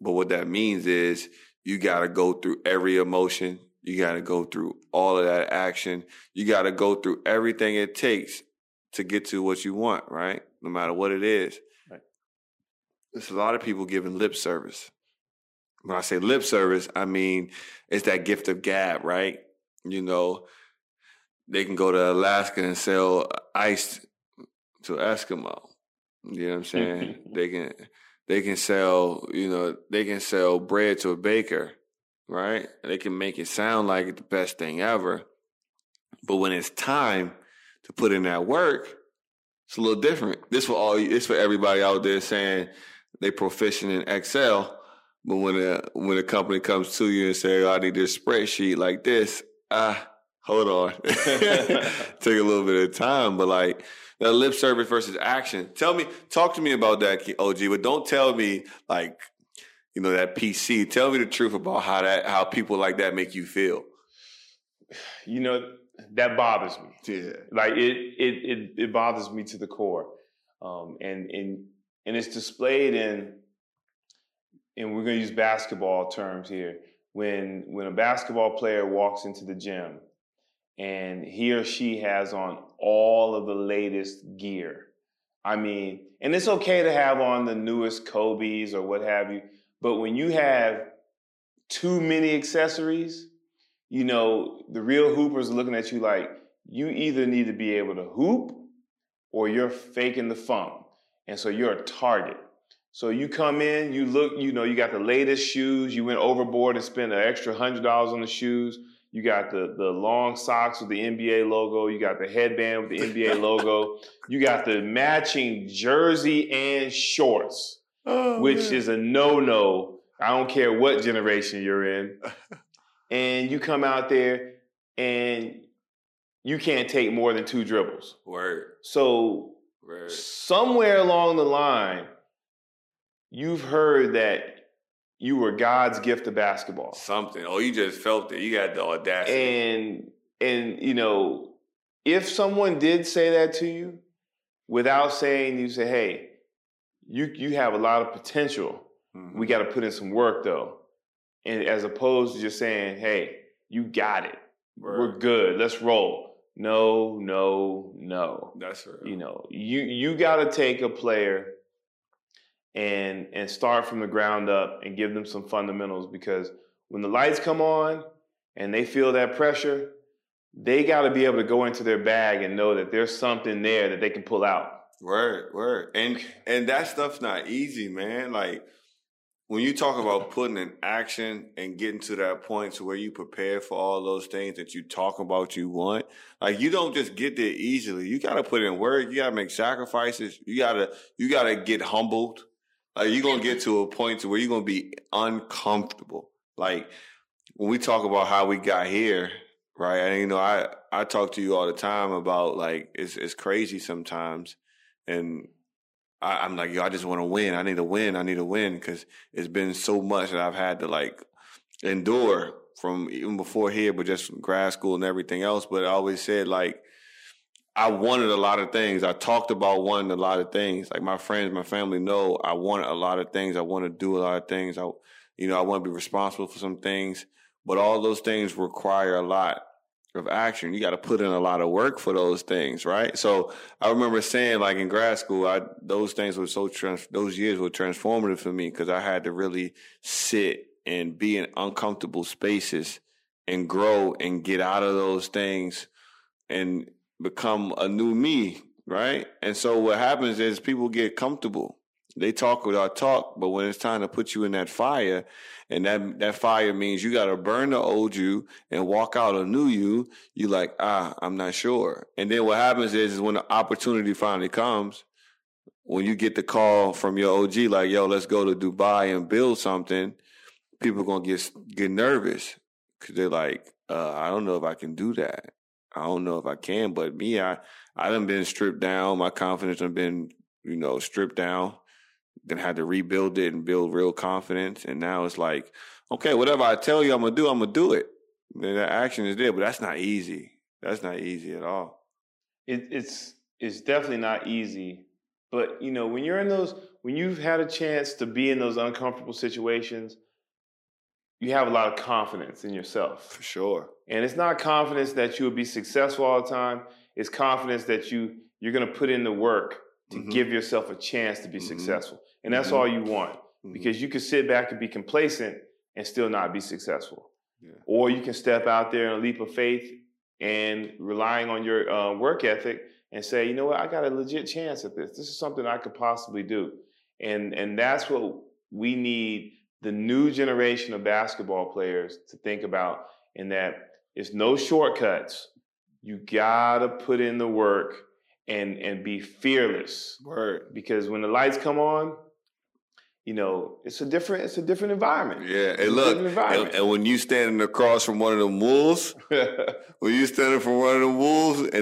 But what that means is you got to go through every emotion. You got to go through all of that action. You got to go through everything it takes to get to what you want, right? No matter what it is. Right. There's a lot of people giving lip service. When I say lip service, I mean it's that gift of gab, right? You know, they can go to Alaska and sell ice to Eskimo. You know what I'm saying? They can sell, you know, they can sell bread to a baker, right? And they can make it sound like it's the best thing ever. But when it's time to put in that work, it's a little different. This for everybody out there saying they proficient in Excel, but when a company comes to you and say, oh, I need this spreadsheet like this, hold on. Take a little bit of time, but like that lip service versus action. Talk to me about that, OG, but don't tell me like, you know, that PC. Tell me the truth about how people like that make you feel. You know, that bothers me. Yeah. Like it bothers me to the core. And it's displayed in, and we're gonna use basketball terms here. When a basketball player walks into the gym and he or she has on all of the latest gear. I mean, and it's okay to have on the newest Kobe's or what have you, but when you have too many accessories, you know, the real hoopers are looking at you like, you either need to be able to hoop or you're faking the funk. And so you're a target. So you come in, you look, you know, you got the latest shoes. You went overboard and spent an extra $100 on the shoes. You got the long socks with the NBA logo. You got the headband with the NBA logo. You got the matching jersey and shorts, is a no-no. I don't care what generation you're in. And you come out there and you can't take more than 2 dribbles. Word. So Word. Somewhere along the line, you've heard that you were God's gift to basketball. Something. Oh, you just felt it. You got the audacity. And you know, if someone did say that to you, without saying, you say, hey, you have a lot of potential. Mm-hmm. We got to put in some work, though. And as opposed to just saying, hey, you got it. Right. We're good. Let's roll. No. That's right. You know, you got to take a player and start from the ground up and give them some fundamentals, because when the lights come on and they feel that pressure, they got to be able to go into their bag and know that there's something there that they can pull out. Word. And that stuff's not easy, man. Like when you talk about putting in action and getting to that point to where you prepare for all those things that you talk about you want, like you don't just get there easily. You got to put in work. You got to make sacrifices. You got to get humbled. Like you're going to get to a point to where you're going to be uncomfortable. Like when we talk about how we got here, right? And you know, I talk to you all the time about like, it's crazy sometimes. And I'm like, yo, I just want to win. I need to win. Cause it's been so much that I've had to like endure from even before here, but just from grad school and everything else. But I always said like, I wanted a lot of things. I talked about wanting a lot of things. Like my friends, my family know I wanted a lot of things. I want to do a lot of things. I want to be responsible for some things, but all those things require a lot of action. You got to put in a lot of work for those things, right? So I remember saying like in grad school, those years were transformative for me because I had to really sit and be in uncomfortable spaces and grow and get out of those things and become a new me, right? And so what happens is people get comfortable. They talk without talk, but when it's time to put you in that fire, and that fire means you got to burn the old you and walk out a new you, you like, I'm not sure. And then what happens is when the opportunity finally comes, when you get the call from your OG, like, yo, let's go to Dubai and build something, people are going to get nervous because they're like, I don't know if I can do that. I don't know if I can, but me, I done been stripped down. My confidence done been, you know, stripped down. Then had to rebuild it and build real confidence. And now it's like, okay, whatever I tell you I'm going to do it. And that action is there, but that's not easy. That's not easy at all. It's definitely not easy. But, you know, when you've had a chance to be in those uncomfortable situations, you have a lot of confidence in yourself. For sure. And it's not confidence that you will be successful all the time. It's confidence that you're going to put in the work to mm-hmm. give yourself a chance to be mm-hmm. successful. And that's mm-hmm. all you want, mm-hmm. because you can sit back and be complacent and still not be successful. Yeah. Or you can step out there in a leap of faith and relying on your work ethic and say, you know what, I got a legit chance at this. This is something I could possibly do. And that's what we need the new generation of basketball players to think about, in that it's no shortcuts. You gotta put in the work and be fearless. Word. Because when the lights come on, you know, it's a different environment. Yeah, hey, look, and when you standing across from one of them wolves, and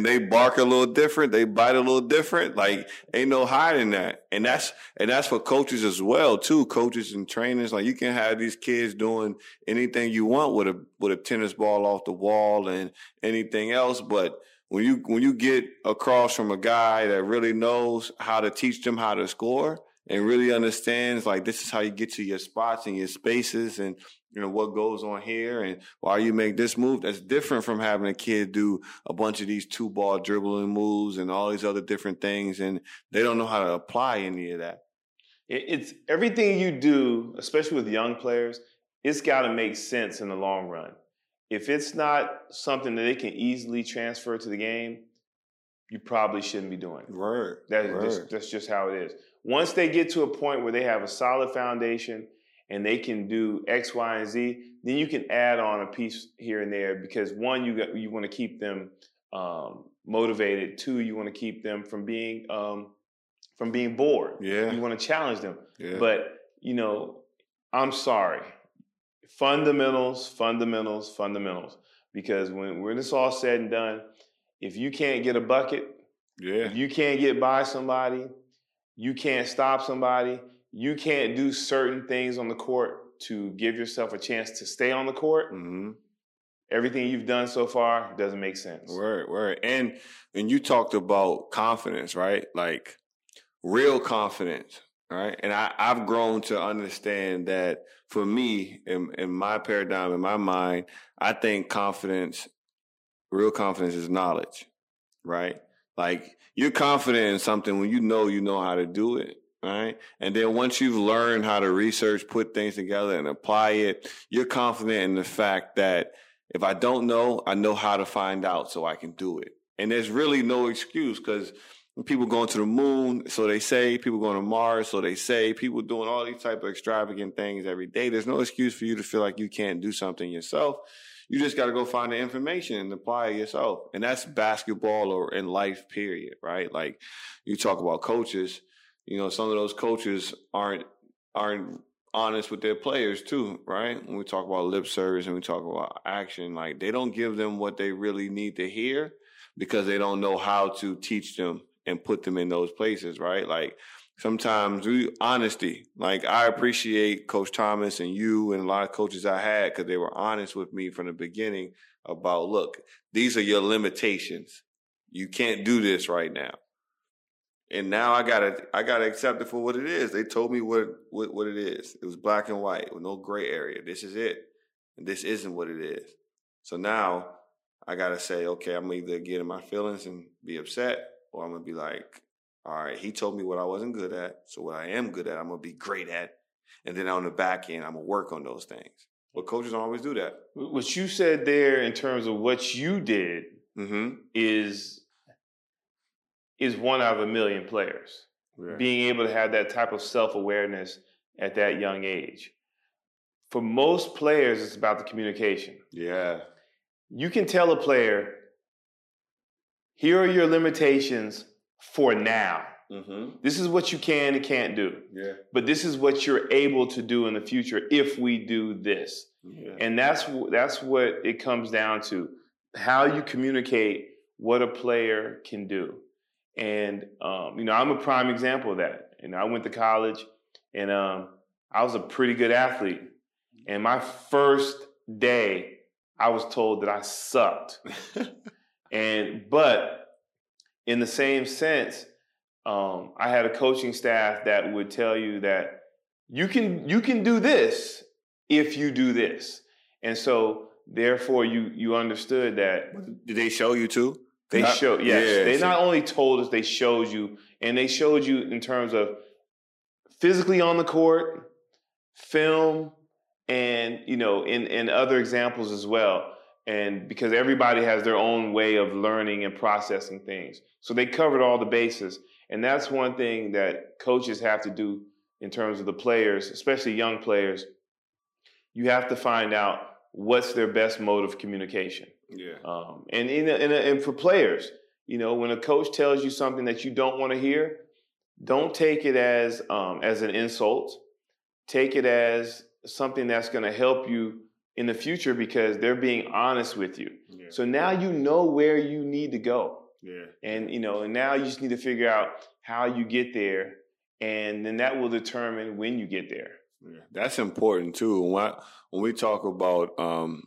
they bark a little different, they bite a little different, like ain't no hiding that. And that's for coaches as well too, coaches and trainers. Like you can have these kids doing anything you want with a tennis ball off the wall and anything else, but when you get across from a guy that really knows how to teach them how to score. And really understands, like, this is how you get to your spots and your spaces and, you know, what goes on here and why you make this move. That's different from having a kid do a bunch of these two-ball dribbling moves and all these other different things, and they don't know how to apply any of that. It's everything you do, especially with young players, it's got to make sense in the long run. If it's not something that they can easily transfer to the game, you probably shouldn't be doing it. Right. That's just how it is. Once they get to a point where they have a solid foundation and they can do X, Y, and Z, then you can add on a piece here and there because, one, you want to keep them motivated. Two, you want to keep them from being bored. Yeah. You want to challenge them. Yeah. But, you know, I'm sorry. Fundamentals. Because when it's all said and done, if you can't get a bucket, yeah. If you can't get by somebody, you can't stop somebody. You can't do certain things on the court to give yourself a chance to stay on the court. Mm-hmm. Everything you've done so far doesn't make sense. Word. And you talked about confidence, right? Like real confidence, right? And I've grown to understand that for me, in my paradigm, in my mind, I think confidence, real confidence is knowledge, right? Like, you're confident in something when you know how to do it, right? And then once you've learned how to research, put things together, and apply it, you're confident in the fact that if I don't know, I know how to find out so I can do it. And there's really no excuse because people going to the moon, so they say. People going to Mars, so they say. People doing all these type of extravagant things every day. There's no excuse for you to feel like you can't do something yourself. You just got to go find the information and apply it yourself. And that's basketball or in life, period, right? Like you talk about coaches, you know, some of those coaches aren't honest with their players too, right? When we talk about lip service and we talk about action, like they don't give them what they really need to hear because they don't know how to teach them and put them in those places, right? Like sometimes honesty. Like I appreciate Coach Thomas and you and a lot of coaches I had because they were honest with me from the beginning about, look, these are your limitations. You can't do this right now. And now I gotta accept it for what it is. They told me what it is. It was black and white with no gray area. This is it. And this isn't what it is. So now I gotta say, okay, I'm either get in my feelings and be upset, or I'm gonna be like, all right, he told me what I wasn't good at, so what I am good at, I'm going to be great at. And then on the back end, I'm going to work on those things. But coaches don't always do that. What you said there in terms of what you did mm-hmm. is one out of a million players. Yeah. Being able to have that type of self-awareness at that young age. For most players, it's about the communication. Yeah. You can tell a player, here are your limitations for now. Mm-hmm. This is what you can and can't do. Yeah. But this is what you're able to do in the future if we do this. Yeah. And that's what it comes down to, how you communicate what a player can do. And, you know, I'm a prime example of that. And I went to college and I was a pretty good athlete. And my first day, I was told that I sucked. But in the same sense, I had a coaching staff that would tell you that you can do this if you do this, and so therefore you understood that. Did they show you too? Not only told us, they showed you, and they showed you in terms of physically on the court, film, and you know, in other examples as well. And because everybody has their own way of learning and processing things. So they covered all the bases. And that's one thing that coaches have to do in terms of the players, especially young players. You have to find out what's their best mode of communication. Yeah. And for players, you know, when a coach tells you something that you don't want to hear, don't take it as an insult. Take it as something that's going to help you in the future because they're being honest with you. Yeah. So now you know where you need to go. Yeah. And, you know, and now you just need to figure out how you get there, and then that will determine when you get there. Yeah, that's important too. When we talk about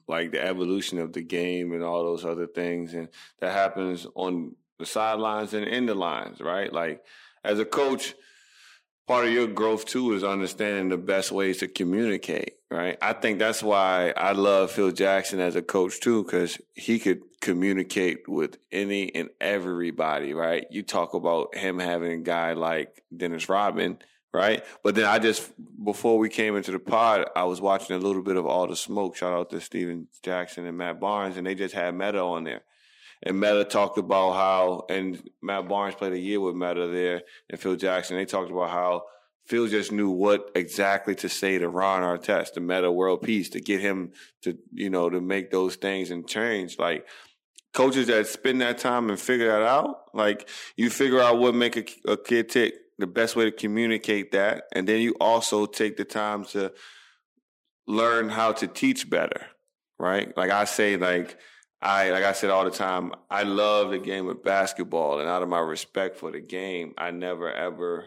like the evolution of the game and all those other things, and that happens on the sidelines and in the lines, right? Like as a coach, part of your growth too is understanding the best ways to communicate, right? I think that's why I love Phil Jackson as a coach too, because he could communicate with any and everybody, right? You talk about him having a guy like Dennis Rodman, right? But then before we came into the pod, I was watching a little bit of All the Smoke. Shout out to Steven Jackson and Matt Barnes, and they just had Meta on there. And Meta talked about how, and Matt Barnes played a year with Meta there, and Phil Jackson, they talked about how Phil just knew what exactly to say to Ron Artest, to Meta World Peace, to get him to, you know, to make those things and change. Like, coaches that spend that time and figure that out, like, you figure out what make a kid tick, the best way to communicate that, and then you also take the time to learn how to teach better, right? Like I say, like I said all the time, I love the game of basketball, and out of my respect for the game, I never ever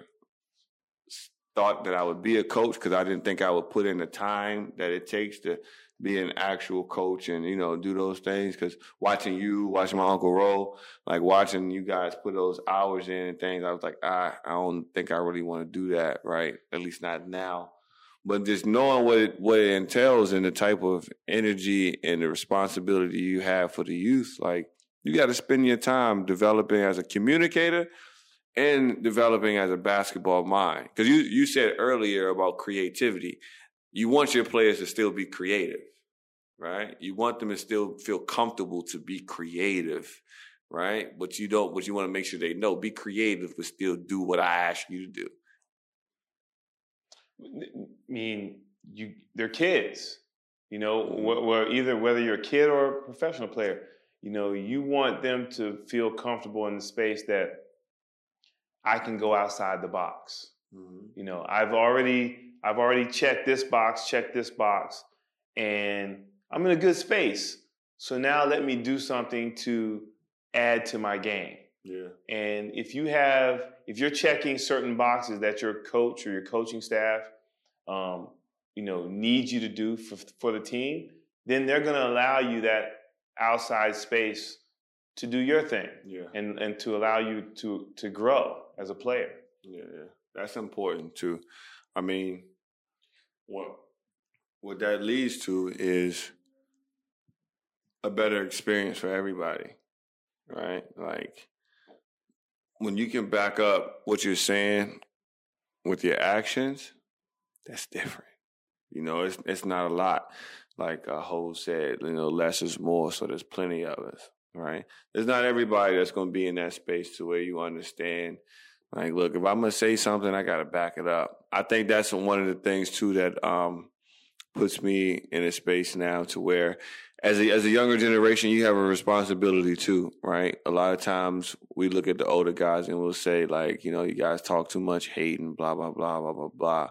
thought that I would be a coach because I didn't think I would put in the time that it takes to be an actual coach and, you know, do those things. Because watching my Uncle Ro, like watching you guys put those hours in and things, I was like, I don't think I really want to do that, right? At least not now. But just knowing what it entails and the type of energy and the responsibility you have for the youth, like you got to spend your time developing as a communicator and developing as a basketball mind. Because you said earlier about creativity. You want your players to still be creative, right? You want them to still feel comfortable to be creative, right? But you want to make sure they know, be creative, but still do what I ask you to do. I mean, they're kids, you know, whether you're a kid or a professional player, you know, you want them to feel comfortable in the space that I can go outside the box. Mm-hmm. You know, I've already checked this box, and I'm in a good space. So now let me do something to add to my game. Yeah. And if you're checking certain boxes that your coach or your coaching staff, you know, needs you to do for the team, then they're going to allow you that outside space to do your thing, yeah, and to allow you to grow as a player. Yeah, that's important too. I mean, what that leads to is a better experience for everybody, right? Like, when you can back up what you're saying with your actions, that's different. You know, it's not a lot. Like Ho said, you know, less is more, so there's plenty of us, right? There's not everybody that's going to be in that space to where you understand, like, look, if I'm going to say something, I got to back it up. I think that's one of the things, too, that puts me in a space now to where, as a younger generation, you have a responsibility, too, right? A lot of times we look at the older guys and we'll say, like, you know, you guys talk too much, hate and blah, blah, blah, blah, blah, blah.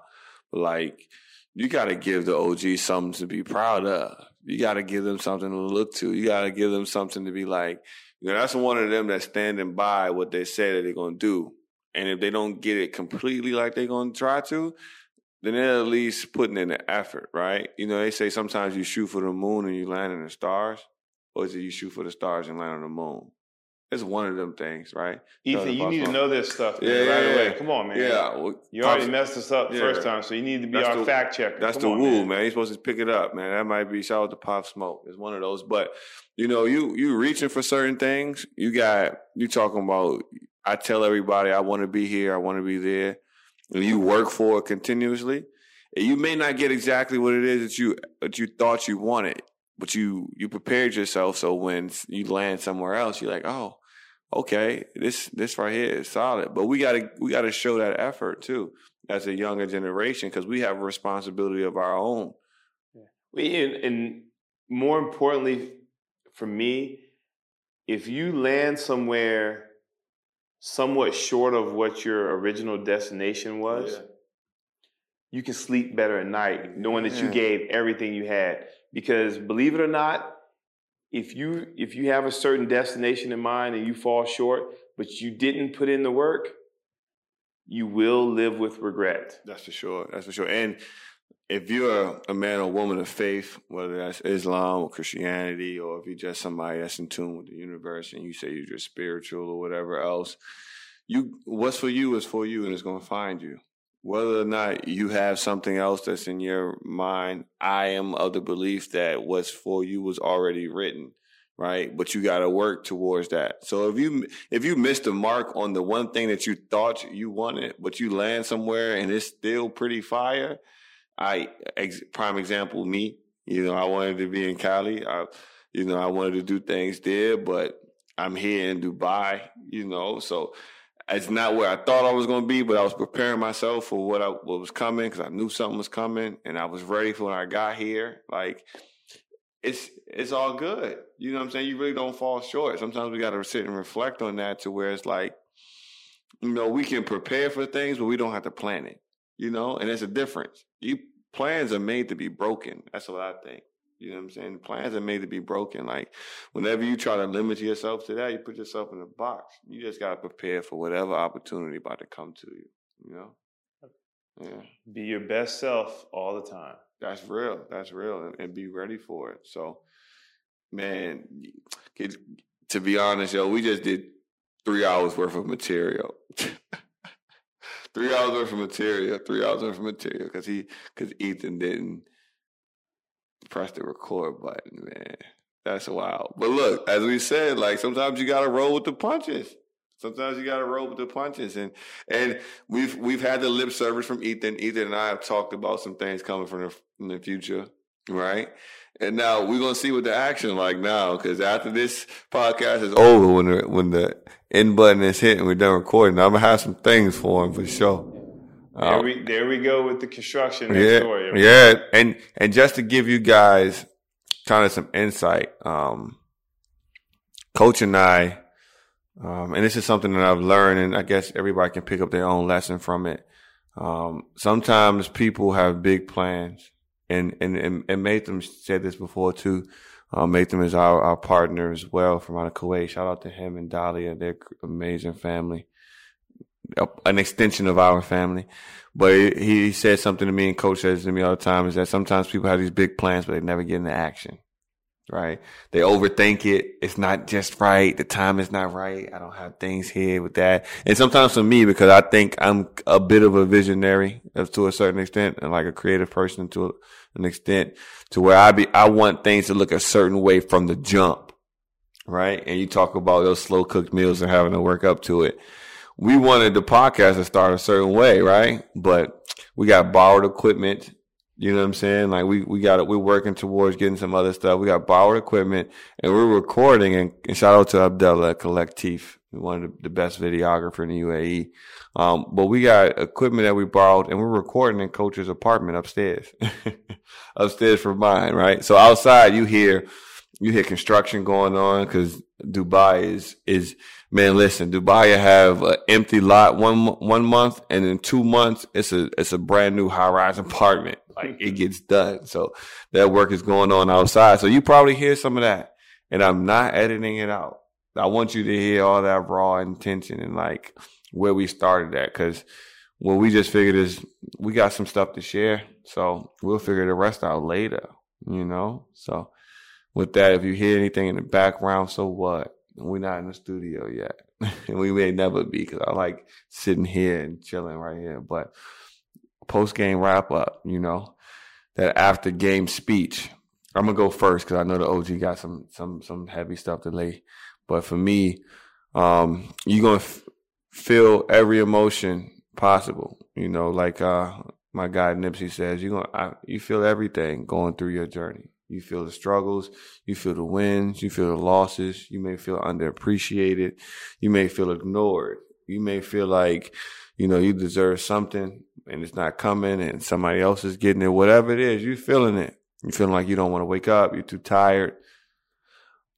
But, like, you got to give the OG something to be proud of. You got to give them something to look to. You got to give them something to be like, you know, that's one of them that's standing by what they said that they're going to do. And if they don't get it completely like they're going to try to, then they're at least putting in the effort, right? You know, they say sometimes you shoot for the moon and you land in the stars, or is it you shoot for the stars and land on the moon? It's one of them things, right? Ethan, you need to know this stuff right away. Come on, man. Yeah. Well, you already messed us up the first time, so you need to be our fact checker. That's the rule, man. You're supposed to pick it up, man. That might be shout out to Pop Smoke. It's one of those. But, you know, you reaching for certain things. You talking about, I tell everybody I want to be here, I want to be there. And you work for it continuously. And you may not get exactly what it is that you thought you wanted, but you prepared yourself so when you land somewhere else, you're like, oh, okay, this right here is solid. But we gotta show that effort too as a younger generation because we have a responsibility of our own. Yeah. And more importantly for me, if you land somewhere somewhat short of what your original destination was, you can sleep better at night knowing that you gave everything you had. Because believe it or not, if you have a certain destination in mind and you fall short, but you didn't put in the work, you will live with regret. That's for sure. That's for sure. And if you're a man or woman of faith, whether that's Islam or Christianity, or if you're just somebody that's in tune with the universe and you say you're just spiritual or whatever else, what's for you is for you, and it's going to find you. Whether or not you have something else that's in your mind, I am of the belief that what's for you was already written, right? But you got to work towards that. So if you missed the mark on the one thing that you thought you wanted, but you land somewhere and it's still pretty fire. Prime example, me, you know, I wanted to be in Cali. I wanted to do things there, but I'm here in Dubai, you know, so it's not where I thought I was going to be, but I was preparing myself for what was coming, because I knew something was coming and I was ready for when I got here. Like, it's all good. You know what I'm saying? You really don't fall short. Sometimes we got to sit and reflect on that to where it's like, you know, we can prepare for things, but we don't have to plan it. You know, and it's a difference. Plans are made to be broken. That's what I think. You know what I'm saying? Plans are made to be broken. Like, whenever you try to limit yourself to that, you put yourself in a box. You just got to prepare for whatever opportunity about to come to you, you know? Yeah. Be your best self all the time. That's real. That's real. And be ready for it. So, man, to be honest, yo, we just did 3 hours worth of material. 3 hours worth of material. 3 hours worth of material because Ethan didn't press the record button, man. That's wild. But look, as we said, like, sometimes you gotta roll with the punches. Sometimes you gotta roll with the punches, and we've had the lip service from Ethan. Ethan and I have talked about some things coming from the future, right? And now we're gonna see what the action like now, because after this podcast is over, when the end button is hit and we're done recording, I'm gonna have some things for him for sure. There we go with the construction story. Right? Yeah, and just to give you guys kind of some insight, Coach and I, and this is something that I've learned, and I guess everybody can pick up their own lesson from it. Sometimes people have big plans, and Matham said this before too. Matham is our partner as well from out of Kuwait. Shout out to him and Dahlia, their amazing family, an extension of our family. But he says something to me, and Coach says to me all the time, is that sometimes people have these big plans, but they never get into action, right? They overthink it. It's not just right. The time is not right. I don't have things here with that. And sometimes for me, because I think I'm a bit of a visionary to a certain extent, and like a creative person to an extent, to where I want things to look a certain way from the jump, right? And you talk about those slow cooked meals and having to work up to it. We wanted the podcast to start a certain way, right? But we got borrowed equipment. You know what I'm saying? Like, we're working towards getting some other stuff. We got borrowed equipment and we're recording, and shout out to Abdullah Collectif, one of the best videographer in the UAE. But we got equipment that we borrowed and we're recording in Coach's apartment upstairs, upstairs from mine, right? So outside you hear construction going on, because Dubai is, man, listen, Dubai have an empty lot one month, and in 2 months it's a brand new high rise apartment. Like, it gets done. So that work is going on outside. So you probably hear some of that, and I'm not editing it out. I want you to hear all that raw intention and like where we started at, because what we just figured is we got some stuff to share. So we'll figure the rest out later, you know? So with that, if you hear anything in the background, so what? We're not in the studio yet. And we may never be, because I like sitting here and chilling right here. But post-game wrap-up, you know, that after-game speech. I'm going to go first, because I know the OG got some heavy stuff to lay. But for me, you're going to feel every emotion possible. You know, like my guy Nipsey says, you feel everything going through your journey. You feel the struggles, you feel the wins, you feel the losses, you may feel underappreciated, you may feel ignored, you may feel like, you know, you deserve something and it's not coming and somebody else is getting it, whatever it is, you're feeling it. You're feeling like you don't want to wake up, you're too tired.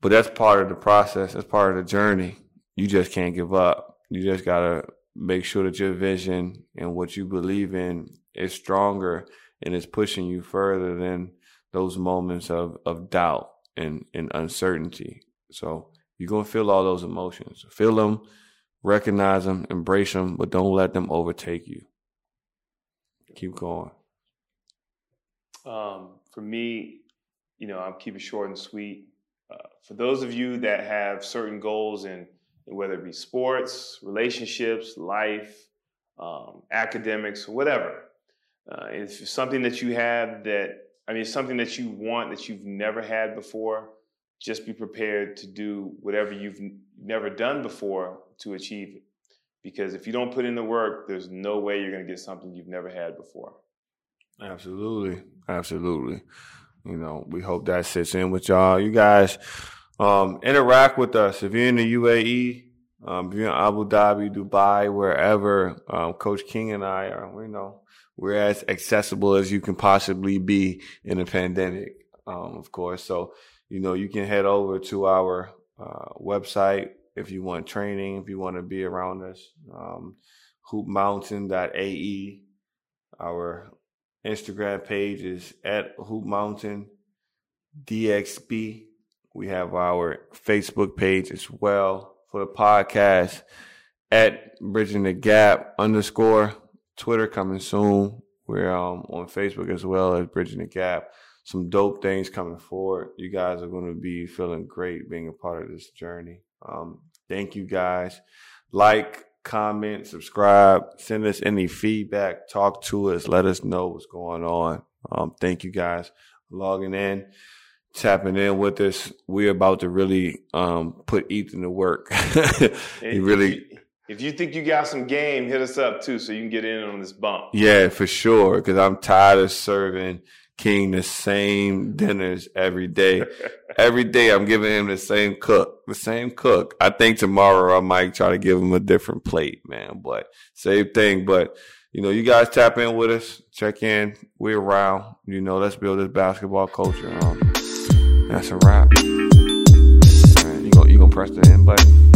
But that's part of the process. That's part of the journey. You just can't give up. You just got to make sure that your vision and what you believe in is stronger and is pushing you further than those moments of doubt and uncertainty. So you're going to feel all those emotions. Feel them, recognize them, embrace them, but don't let them overtake you. Keep going. For me, you know, I'm keeping short and sweet. For those of you that have certain goals in, whether it be sports, relationships, life, academics, whatever, if it's something that you have that, I mean, something that you want that you've never had before, just be prepared to do whatever you've never done before to achieve it. Because if you don't put in the work, there's no way you're going to get something you've never had before. Absolutely. Absolutely. You know, we hope that sits in with y'all. You guys interact with us. If you're in the UAE, if you're in Abu Dhabi, Dubai, wherever, Coach King and I are, we know, we're as accessible as you can possibly be in a pandemic, of course. So, you know, you can head over to our website if you want training, if you want to be around us, HoopMountain.ae. Our Instagram page is at HoopMountainDXB. We have our Facebook page as well for the podcast at Bridging the Gap _ Twitter coming soon. We're on Facebook as well as Bridging the Gap. Some dope things coming forward. You guys are going to be feeling great being a part of this journey. Thank you guys. Like, comment, subscribe, send us any feedback, talk to us, let us know what's going on. Thank you guys for logging in, tapping in with us. We're about to really put Ethan to work. He really. If you think you got some game, hit us up too so you can get in on this bump. Yeah, for sure, because I'm tired of serving King the same dinners every day. Every day I'm giving him the same cook. I think tomorrow I might try to give him a different plate, man. But same thing. But, you know, you guys tap in with us. Check in. We're around. You know, let's build this basketball culture. That's a wrap. All right, you gonna press the end button?